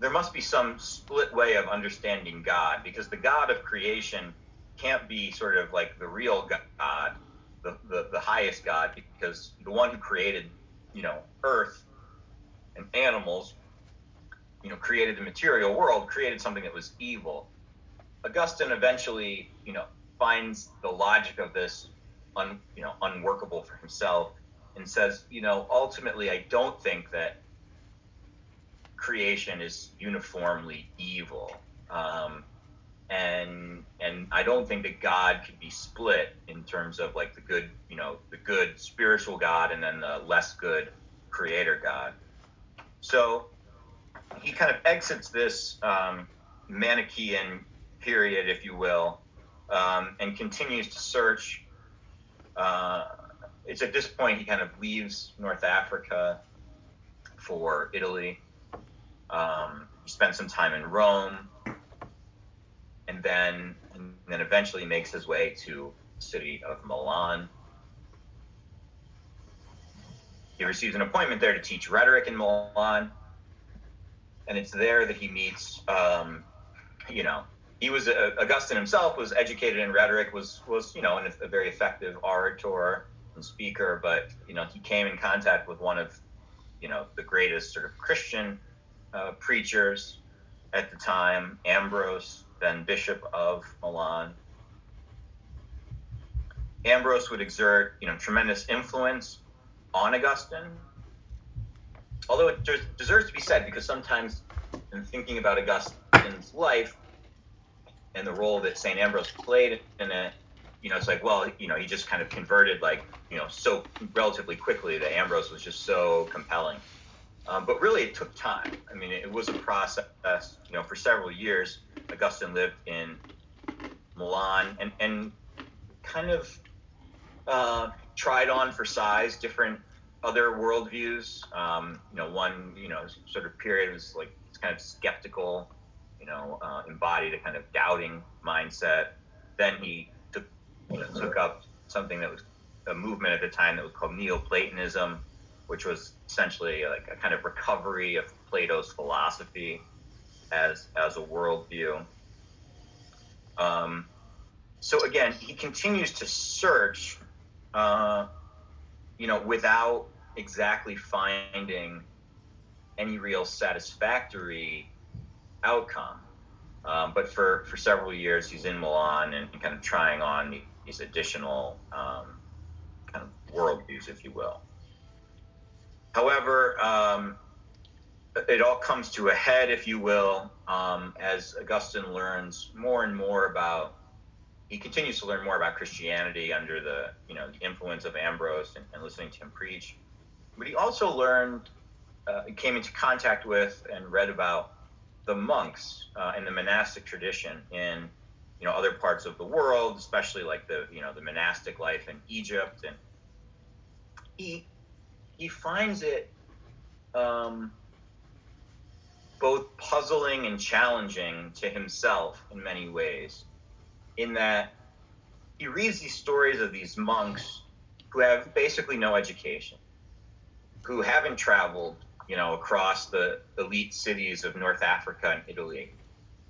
there must be some split way of understanding God, because the God of creation can't be sort of like the real God, the, the, the highest God, because the one who created, you know, earth and animals, you know, created the material world, created something that was evil. Augustine eventually, you know, finds the logic of this, un, you know, unworkable for himself, and says, you know, ultimately, I don't think that creation is uniformly evil, um, and and I don't think that God could be split in terms of like the good, you know, the good spiritual God and then the less good creator God. So he kind of exits this um, Manichaean period, if you will, um, and continues to search. Uh, it's at this point he kind of leaves North Africa for Italy. Um, he spent some time in Rome, and then and then eventually makes his way to the city of Milan. He receives an appointment there to teach rhetoric in Milan. And it's there that he meets, um, you know, he was, uh, Augustine himself was educated in rhetoric, was, was you know, an, a very effective orator and speaker, but, you know, he came in contact with one of, you know, the greatest sort of Christian uh, preachers at the time, Ambrose, then Bishop of Milan. Ambrose would exert, you know, tremendous influence on Augustine. Although it deserves to be said, because sometimes in thinking about Augustine's life and the role that Saint Ambrose played in it, you know, it's like, well, you know, he just kind of converted, like, you know, so relatively quickly that Ambrose was just so compelling. Um, but really, it took time. I mean, it was a process, you know, for several years. Augustine lived in Milan and, and kind of uh, tried on for size different other worldviews. Um, you know, one, you know, sort of period was like, it's kind of skeptical, you know, uh, embodied a kind of doubting mindset. Then he took, you know, took up something that was a movement at the time that was called Neoplatonism, which was essentially like a kind of recovery of Plato's philosophy as, as a worldview. Um, so again, he continues to search, uh, you know, without exactly finding any real satisfactory outcome. Um, but for, for several years, he's in Milan and kind of trying on these additional um, kind of worldviews, if you will. However, um, it all comes to a head, if you will, um, as Augustine learns more and more about He continues to learn more about Christianity under the, you know, the influence of Ambrose and, and listening to him preach. But he also learned, uh, came into contact with and read about the monks uh, in the monastic tradition in, you know, other parts of the world, especially like the, you know, the monastic life in Egypt. And he he finds it um, both puzzling and challenging to himself in many ways, in that he reads these stories of these monks who have basically no education, who haven't traveled, you know, across the elite cities of North Africa and Italy,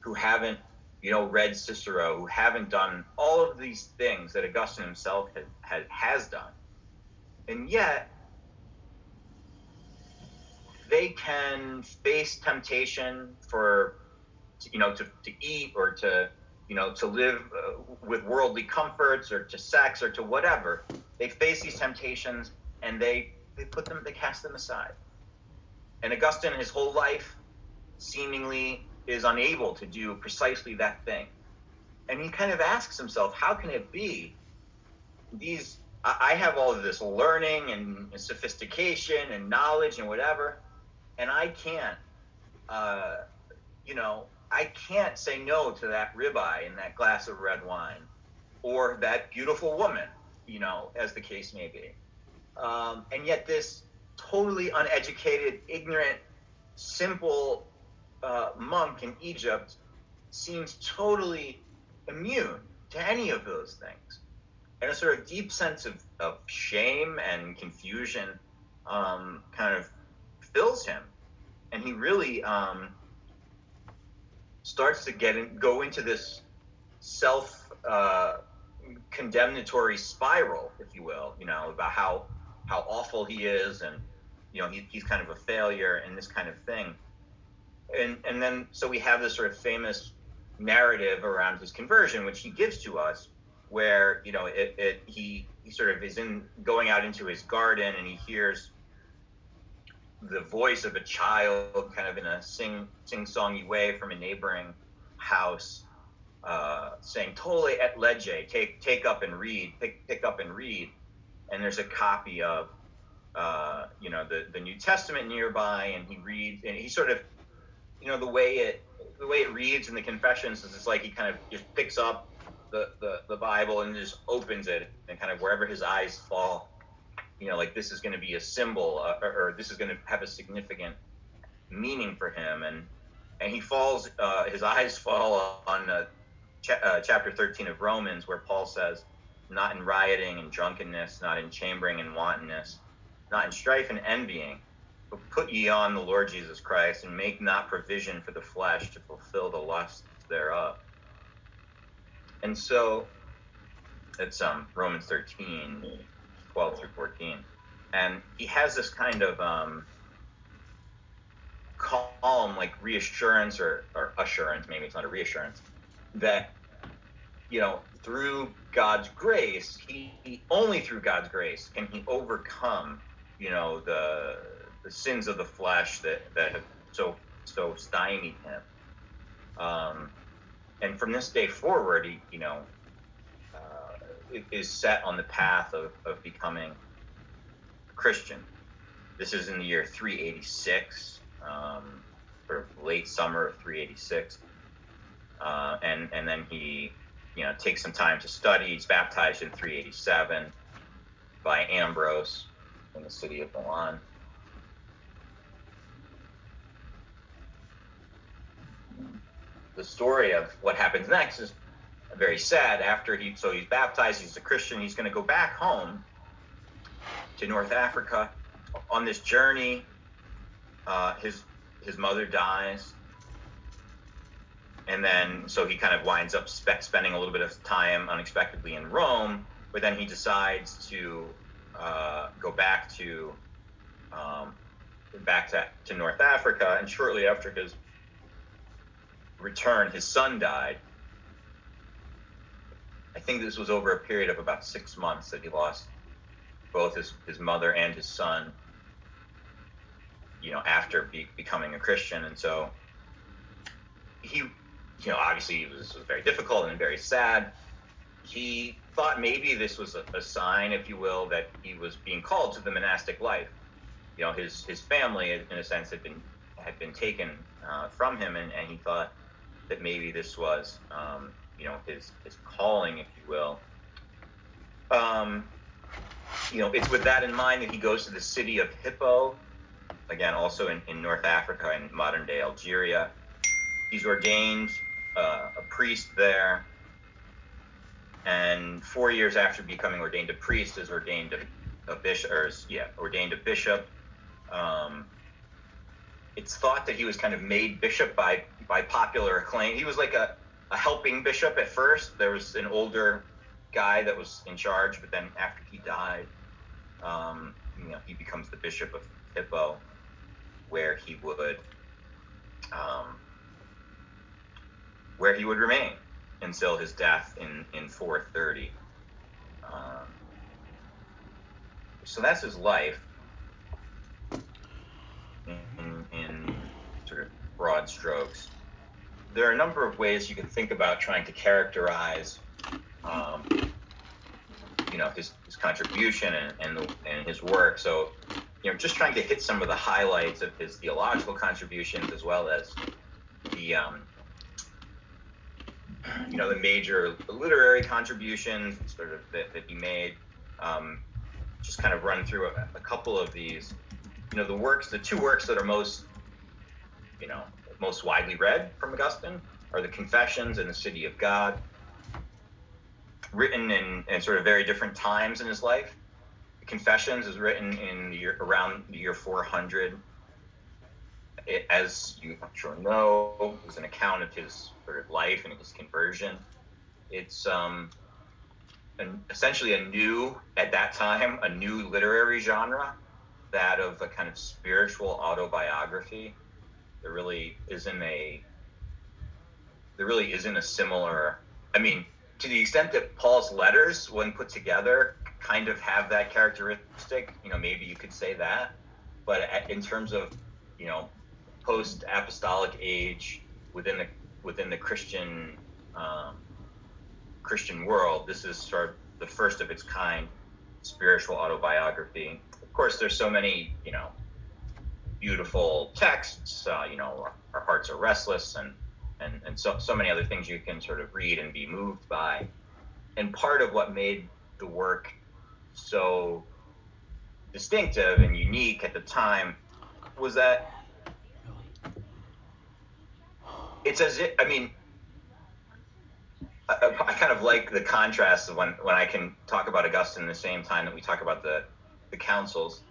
who haven't, you know, read Cicero, who haven't done all of these things that Augustine himself had, had, has done. And yet, they can face temptation for, you know, to, to eat or to you know, to live uh, with worldly comforts or to sex or to whatever. They face these temptations and they, they put them, they cast them aside. And Augustine, his whole life, seemingly is unable to do precisely that thing. And he kind of asks himself, how can it be? These, I have all of this learning and sophistication and knowledge and whatever, and I can't, uh, you know, I can't say no to that ribeye and that glass of red wine, or that beautiful woman, you know, as the case may be. Um, and yet this totally uneducated, ignorant, simple uh, monk in Egypt seems totally immune to any of those things. And a sort of deep sense of, of shame and confusion um, kind of fills him. And he really um, starts to get in, go into this self uh, condemnatory spiral, if you will, you know, about how how awful he is, and, you know, he, he's kind of a failure and this kind of thing. And and then so we have this sort of famous narrative around his conversion, which he gives to us, where, you know, it, it he, he sort of is in going out into his garden and he hears the voice of a child kind of in a sing sing-songy way from a neighboring house uh, saying, "Tole et lege," take take up and read, pick pick up and read. And there's a copy of uh, you know, the, the New Testament nearby, and he reads, and he sort of, you know, the way it the way it reads in the Confessions is it's like he kind of just picks up The, the, the Bible and just opens it, and kind of wherever his eyes fall, you know, like this is going to be a symbol, uh, or, or this is going to have a significant meaning for him. And and he falls, uh, his eyes fall on uh, ch- uh, chapter thirteen of Romans, where Paul says, "Not in rioting and drunkenness, not in chambering and wantonness, not in strife and envying, but put ye on the Lord Jesus Christ, and make not provision for the flesh to fulfill the lusts thereof." And so it's um, Romans thirteen, twelve through fourteen. And he has this kind of um, calm, like reassurance or, or assurance, maybe it's not a reassurance, that, you know, through God's grace, he, he only through God's grace can he overcome, you know, the the sins of the flesh that, that have so, so stymied him. Um, And from this day forward, he, you know, uh, is set on the path of, of becoming a Christian. This is in the year three eighty-six, um, sort of late summer of three eighty-six. Uh, and, and then he, you know, takes some time to study. He's baptized in three eighty-seven by Ambrose in the city of Milan. The story of what happens next is very sad. After he, so he's baptized, he's a Christian, he's going to go back home to North Africa. On this journey, uh, his his mother dies, and then so he kind of winds up spe- spending a little bit of time unexpectedly in Rome. But then he decides to uh, go back to um, back to, to North Africa, and shortly after his return, his son died. I think this was over a period of about six months that he lost both his, his mother and his son, you know, after be, becoming a Christian. And so he, you know, obviously this was very difficult and very sad. He thought maybe this was a, a sign, if you will, that he was being called to the monastic life. You know, his, his family, in a sense, had been, had been taken uh, from him, and, and he thought that maybe this was, um, you know, his, his calling, if you will. Um, you know, it's with that in mind that he goes to the city of Hippo, again, also in, in North Africa, in modern-day Algeria. He's ordained uh, a priest there, and four years after becoming ordained a priest, is ordained a, a bishop, or is, yeah, ordained a bishop. Um, It's thought that he was kind of made bishop by, by popular acclaim. He was like a, a helping bishop at first. There was an older guy that was in charge, but then after he died, um, you know, he becomes the bishop of Hippo, where he would, um, where he would remain until his death in, in four thirty. Um, so that's his life in, in sort of broad strokes. There are a number of ways you can think about trying to characterize um, you know, his, his contribution and, and, the, and his work. So, you know, just trying to hit some of the highlights of his theological contributions, as well as the, um, you know, the major literary contributions sort of that, that he made. Um, just kind of run through a, a couple of these. You know, the works, the two works that are most, you know, most widely read from Augustine are the Confessions and the City of God. Written in, in sort of very different times in his life. The Confessions is written in the year, around the year four hundred. It, as you I'm sure know, is an account of his sort of life and his conversion. It's um, an, essentially a new, at that time, a new literary genre, that of a kind of spiritual autobiography. There really isn't a, there really isn't a similar, I mean, to the extent that Paul's letters, when put together, kind of have that characteristic, you know, maybe you could say that. But in terms of, you know, post-apostolic age within the within the Christian um, Christian world, this is sort of the first of its kind spiritual autobiography. Of course, there's so many, you know, beautiful texts. Uh, you know, our, our hearts are restless, and and, and so, so many other things you can sort of read and be moved by. And part of what made the work so distinctive and unique at the time was that it's as if, I mean, I, I kind of like the contrast of when, when I can talk about Augustine at the same time that we talk about the, the councils.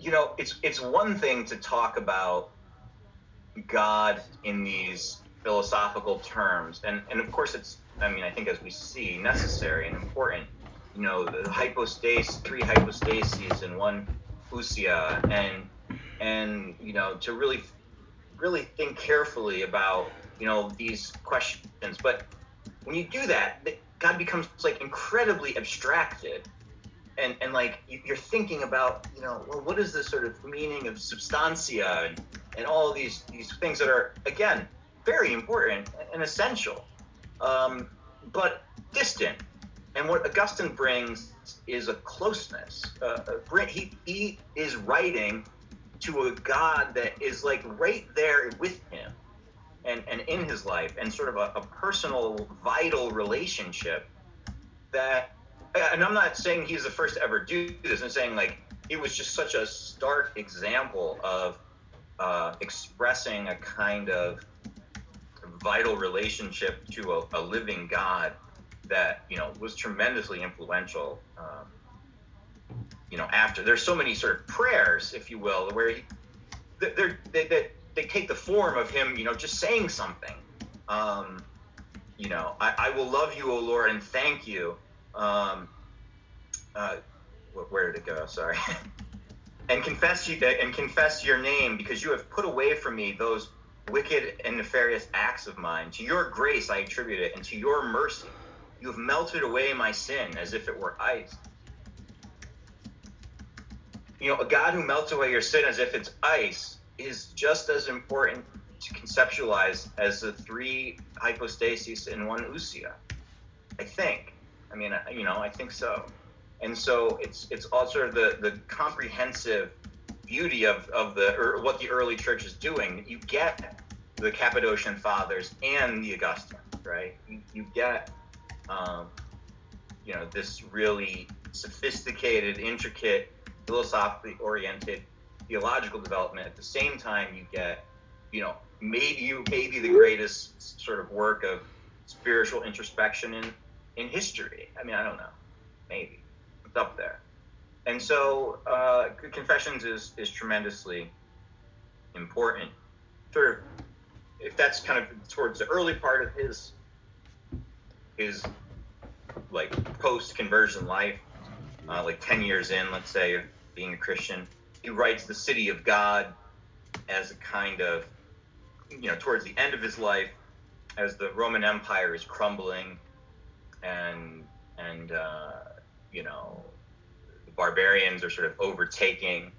You know, it's it's one thing to talk about God in these philosophical terms, and and of course it's, I mean, I think as we see, necessary and important, you know, the hypostasis, three hypostases and one ousia, and and you know, to really really think carefully about, you know, these questions. But when you do that, God becomes like incredibly abstracted, and and like you're thinking about, you know, well, what is the sort of meaning of substantia and and all these these things that are, again, very important and essential, um, but distant. And what Augustine brings is a closeness. Uh, he, he is writing to a God that is like right there with him and, and in his life, and sort of a, a personal, vital relationship that, and I'm not saying he's the first to ever do this, I'm saying like it was just such a stark example of Uh, expressing a kind of vital relationship to a, a living God that, you know, was tremendously influential. Um, you know, after there's so many sort of prayers, if you will, where he, they're, they they they take the form of him, you know, just saying something. Um, you know, I, I will love you, O Lord, and thank you. Um, uh, where did it go? Sorry. And confess you, and confess your name, because you have put away from me those wicked and nefarious acts of mine. To your grace I attribute it, and to your mercy you have melted away my sin as if it were ice. You know, a God who melts away your sin as if it's ice is just as important to conceptualize as the three hypostases in one ousia. I think. I mean, you know, I think so. And so it's it's all sort of the, the comprehensive beauty of, of the or what the early church is doing. You get the Cappadocian Fathers and the Augustine, right? You, you get, um, you know, this really sophisticated, intricate, philosophically oriented theological development. At the same time, you get, you know, maybe you maybe the greatest sort of work of spiritual introspection in, in history. I mean, I don't know, maybe. Up there. And so uh, Confessions is, is tremendously important. Sort of, if that's kind of towards the early part of his his like post-conversion life, uh, like ten years in, let's say, of being a Christian, he writes the City of God as a kind of, you know, towards the end of his life, as the Roman Empire is crumbling, and and uh, you know, the barbarians are sort of overtaking,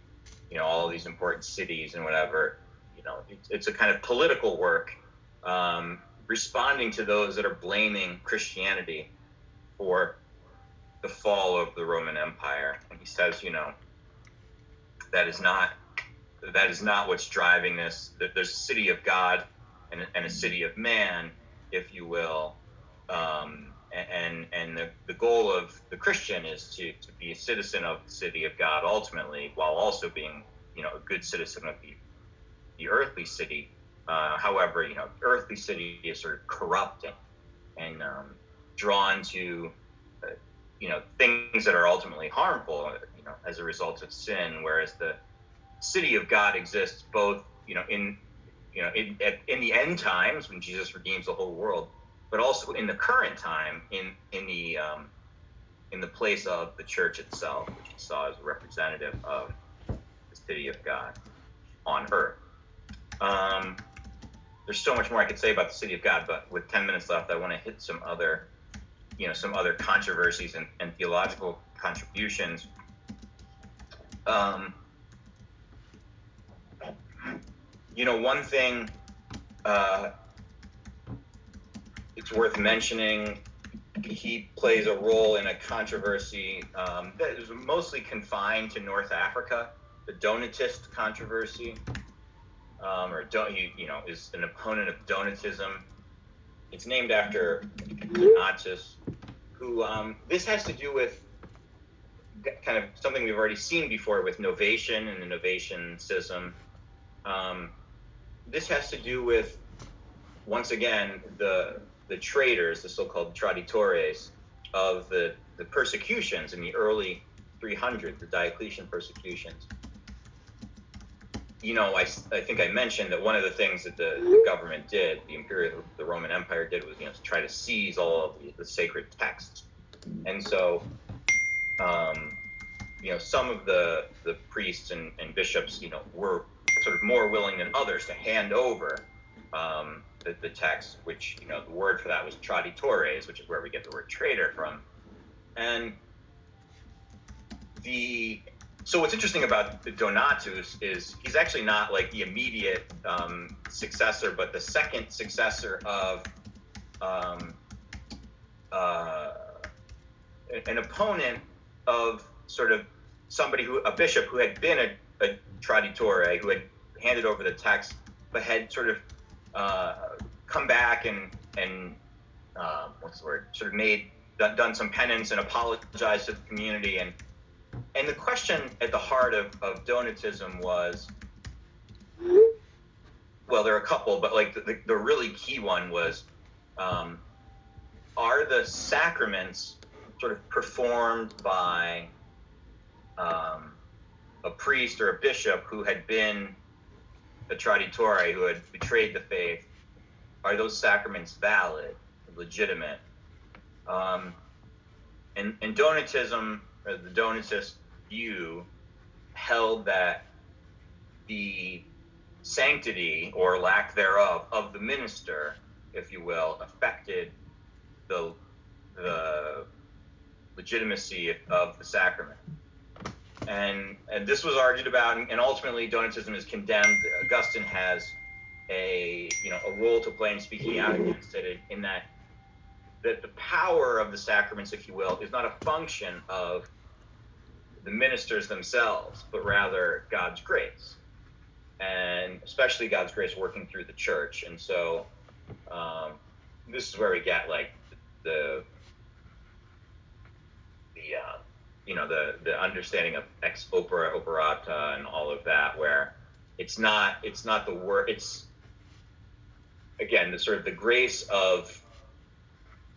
you know, all of these important cities and whatever. You know, it's, it's a kind of political work, um, responding to those that are blaming Christianity for the fall of the Roman Empire. And he says, you know, that is not that is not what's driving this. There's a city of God and, and a city of man, if you will. Um, and and the, the goal of the Christian is to, to be a citizen of the city of God ultimately, while also being, you know, a good citizen of the, the earthly city. Uh, however, you know, the earthly city is sort of corrupt and, and um, drawn to, uh, you know, things that are ultimately harmful, you know, as a result of sin, whereas the city of God exists both, you know, in, you know, in, in the end times when Jesus redeems the whole world, but also in the current time, in in the um, in the place of the church itself, which he saw as a representative of the city of God on earth. Um, there's so much more I could say about the city of God, but with ten minutes left, I want to hit some other, you know, some other controversies and, and theological contributions. Um, you know, one thing uh, it's worth mentioning, he plays a role in a controversy um, that is mostly confined to North Africa, the Donatist controversy. Um, or don't you, you know, is an opponent of Donatism. It's named after Donatus, who um, this has to do with kind of something we've already seen before with novation and the novation schism. Um, this has to do with, once again, the the traitors, the so-called traditores of the, the persecutions in the early three hundreds, the Diocletian persecutions. You know, I, I think I mentioned that one of the things that the, the government did, the imperial, the Roman Empire did, was, you know, to try to seize all of the, the sacred texts. And so, um, you know, some of the, the priests and, and bishops, you know, were sort of more willing than others to hand over um, the, the text, which, you know, the word for that was traditores, which is where we get the word traitor from. And the... So what's interesting about the Donatus is he's actually not like the immediate um, successor, but the second successor of um, uh, an opponent of sort of somebody who, a bishop who had been a, a traditore, who had handed over the text, but had sort of uh, come back and, and uh, what's the word, sort of made, done, done some penance and apologized to the community. And And the question at the heart of, of Donatism was, well, there are a couple, but like the, the really key one was, um, are the sacraments sort of performed by um, a priest or a bishop who had been a traditore, who had betrayed the faith, are those sacraments valid, legitimate? Um, and, and Donatism... or the Donatist view held that the sanctity or lack thereof of the minister, if you will, affected the the legitimacy of the sacrament. And and this was argued about, and ultimately Donatism is condemned. Augustine has a you know a role to play in speaking out against it, in that that the power of the sacraments, if you will, is not a function of the ministers themselves, but rather God's grace, and especially God's grace working through the church. And so um, this is where we get like the the uh, you know the the understanding of ex opera operata and all of that, where it's not it's not the work. It's again the sort of the grace of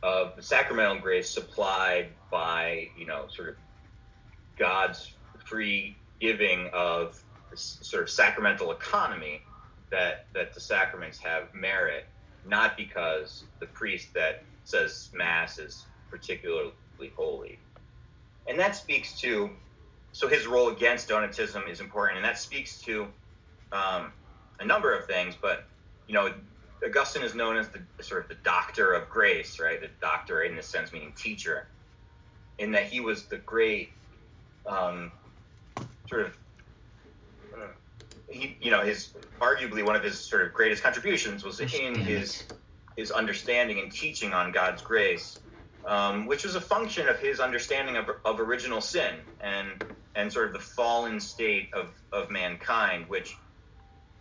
of the sacramental grace supplied by, you know, sort of God's free giving of this sort of sacramental economy, that, that the sacraments have merit, not because the priest that says Mass is particularly holy. And that speaks to, so his role against Donatism is important, and that speaks to um, a number of things, but, you know, Augustine is known as the sort of the doctor of grace, right? The doctor in this sense meaning teacher, in that he was the great um, sort of, uh, he, you know, his arguably one of his sort of greatest contributions was in his his understanding and teaching on God's grace, um, which was a function of his understanding of, of original sin and and sort of the fallen state of, of mankind, which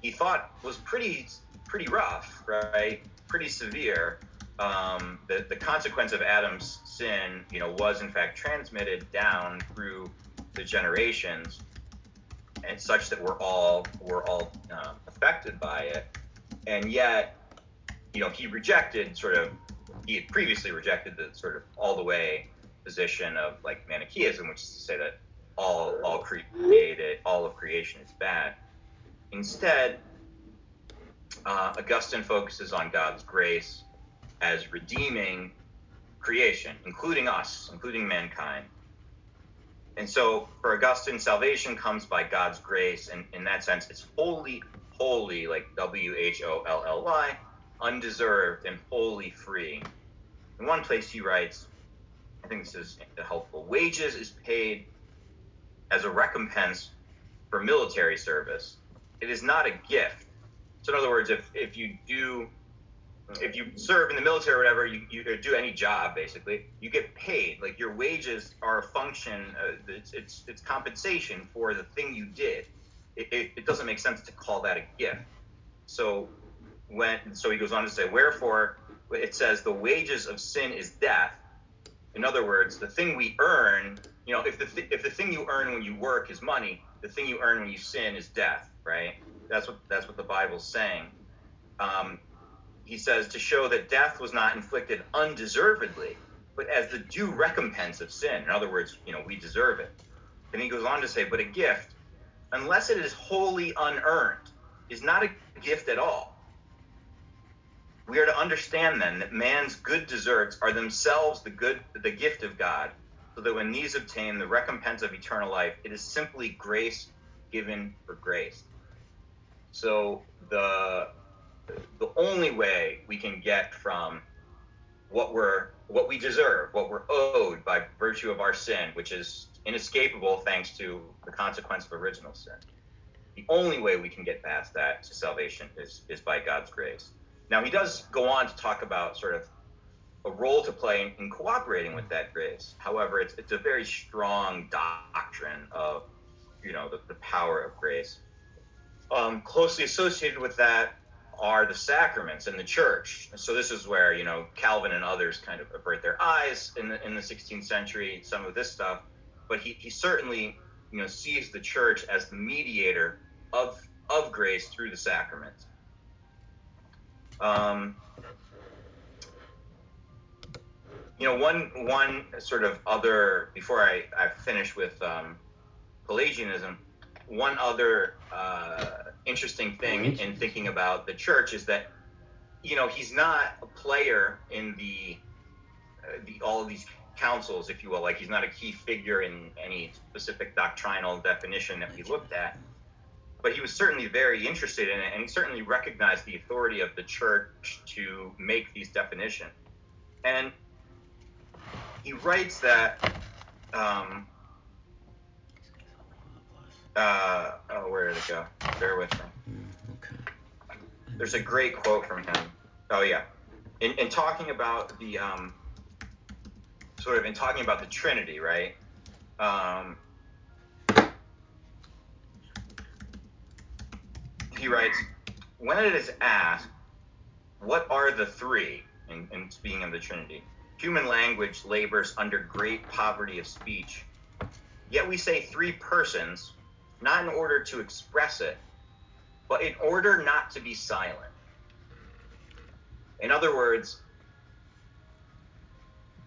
he thought was pretty pretty rough, right? Pretty severe. Um, the, the consequence of Adam's sin, you know, was in fact transmitted down through the generations, and such that we're all we're all uh, affected by it. And yet, you know, he rejected sort of he had previously rejected the sort of all the way position of like Manichaeism, which is to say that all all created all of creation is bad. Instead, uh, Augustine focuses on God's grace as redeeming creation, including us, including mankind. And so for Augustine, salvation comes by God's grace, and in that sense, it's wholly, wholly, like W H O L L Y, undeserved and wholly free. In one place he writes, I think this is helpful, wages is paid as a recompense for military service. It is not a gift. So in other words, if, if you do, if you serve in the military or whatever, you, you do any job, basically, you get paid. Like your wages are a function, uh, it's, it's it's compensation for the thing you did. It, it, it doesn't make sense to call that a gift. So when so he goes on to say, wherefore, it says the wages of sin is death. In other words, the thing we earn, you know, if the th- if the thing you earn when you work is money, the thing you earn when you sin is death, right? That's what that's what the Bible's saying. Um, he says to show that death was not inflicted undeservedly, but as the due recompense of sin. In other words, you know, we deserve it. And he goes on to say, but a gift, unless it is wholly unearned, is not a gift at all. We are to understand then that man's good deserts are themselves the good, the gift of God, so that when these obtain the recompense of eternal life, it is simply grace given for grace. So the the only way we can get from what we're what we deserve, what we're owed by virtue of our sin, which is inescapable thanks to the consequence of original sin, the only way we can get past that to salvation is is by God's grace. Now he does go on to talk about sort of a role to play in, in cooperating with that grace. However, it's it's a very strong doctrine of, you know, the, the power of grace. Um, closely associated with that are the sacraments and the church. So this is where, you know, Calvin and others kind of avert their eyes in the in the sixteenth century, some of this stuff. But he, he certainly, you know, sees the church as the mediator of of grace through the sacraments. Um, you know, one one sort of other, before I, I finish with um, Pelagianism, one other uh, interesting thing in thinking about the church is that, you know, he's not a player in the, uh, the all of these councils, if you will. Like he's not a key figure in any specific doctrinal definition that we looked at. But he was certainly very interested in it, and he certainly recognized the authority of the church to make these definitions. And he writes that, um, uh, oh, where did it go? Bear with me. There's a great quote from him. Oh, yeah. In, in talking about the, um, sort of in talking about the Trinity, right? Um, He writes, when it is asked, what are the three, in, in speaking of the Trinity, human language labors under great poverty of speech. Yet we say three persons, not in order to express it, but in order not to be silent. In other words,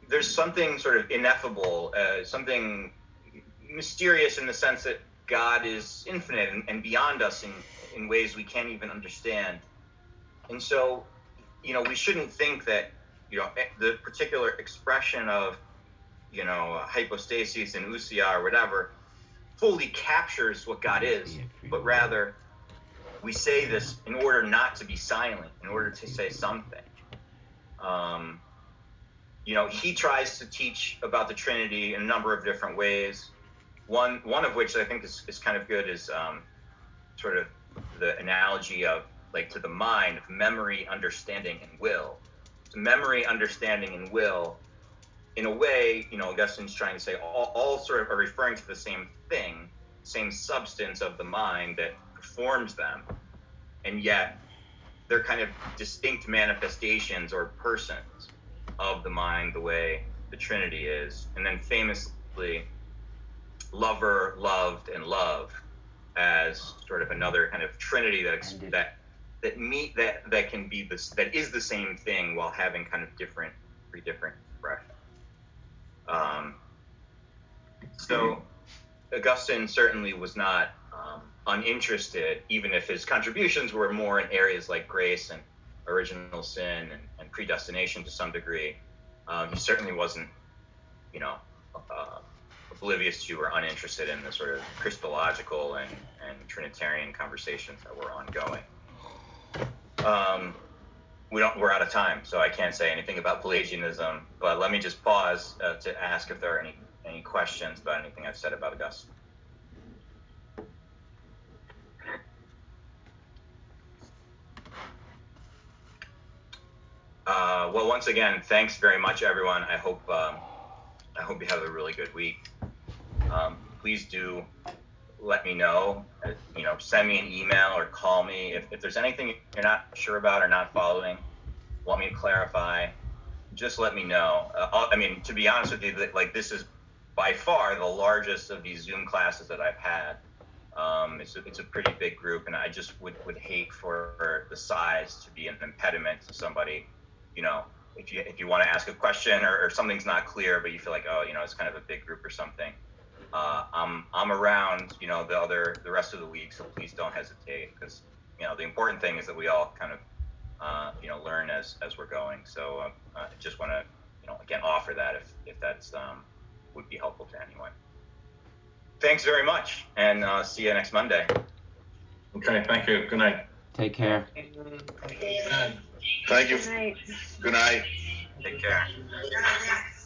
there's something sort of ineffable, uh, something mysterious in the sense that God is infinite and, and beyond us in in ways we can't even understand. And so, you know, we shouldn't think that, you know, the particular expression of, you know, hypostasis and ousia or whatever fully captures what God is, but rather we say this in order not to be silent, in order to say something. Um, you know, he tries to teach about the Trinity in a number of different ways. One one of which I think is, is kind of good is um, sort of the analogy of, like, to the mind, of memory, understanding, and will. So memory, understanding, and will, in a way, you know, Augustine's trying to say all, all sort of are referring to the same thing, same substance of the mind that performs them, and yet they're kind of distinct manifestations or persons of the mind, the way the Trinity is. And then famously, lover, loved, and love as sort of another kind of Trinity that that that meet that that can be this that is the same thing while having kind of different three different expressions. Um, so Augustine certainly was not um, uninterested, even if his contributions were more in areas like grace and original sin and, and predestination to some degree. Um, he certainly wasn't, you know, uh, oblivious to or uninterested in the sort of Christological and, and Trinitarian conversations that were ongoing. Um, we don't, we're out of time, so I can't say anything about Pelagianism, but let me just pause uh, to ask if there are any, any questions about anything I've said about Augustine. Uh, well, once again, thanks very much, everyone. I hope um, I hope you have a really good week. Um, please do let me know. You know, send me an email or call me if, if there's anything you're not sure about or not following, want me to clarify. Just let me know. Uh, I mean, to be honest with you, like, this is by far the largest of these Zoom classes that I've had. Um, it's a, it's a pretty big group, and I just would, would hate for the size to be an impediment to somebody. You know, if you if you want to ask a question or, or something's not clear, but you feel like, oh, you know, it's kind of a big group or something. Uh, I'm I'm around, you know, the other the rest of the week, so please don't hesitate, because, you know, the important thing is that we all kind of, uh, you know, learn as as we're going. So um, I just want to, you know, again, offer that if if that's um, would be helpful to anyone. Thanks very much, and uh, see you next Monday. Okay, thank you. Good night. Take care. Thank you. Thank you. Good night. Good night. Take care.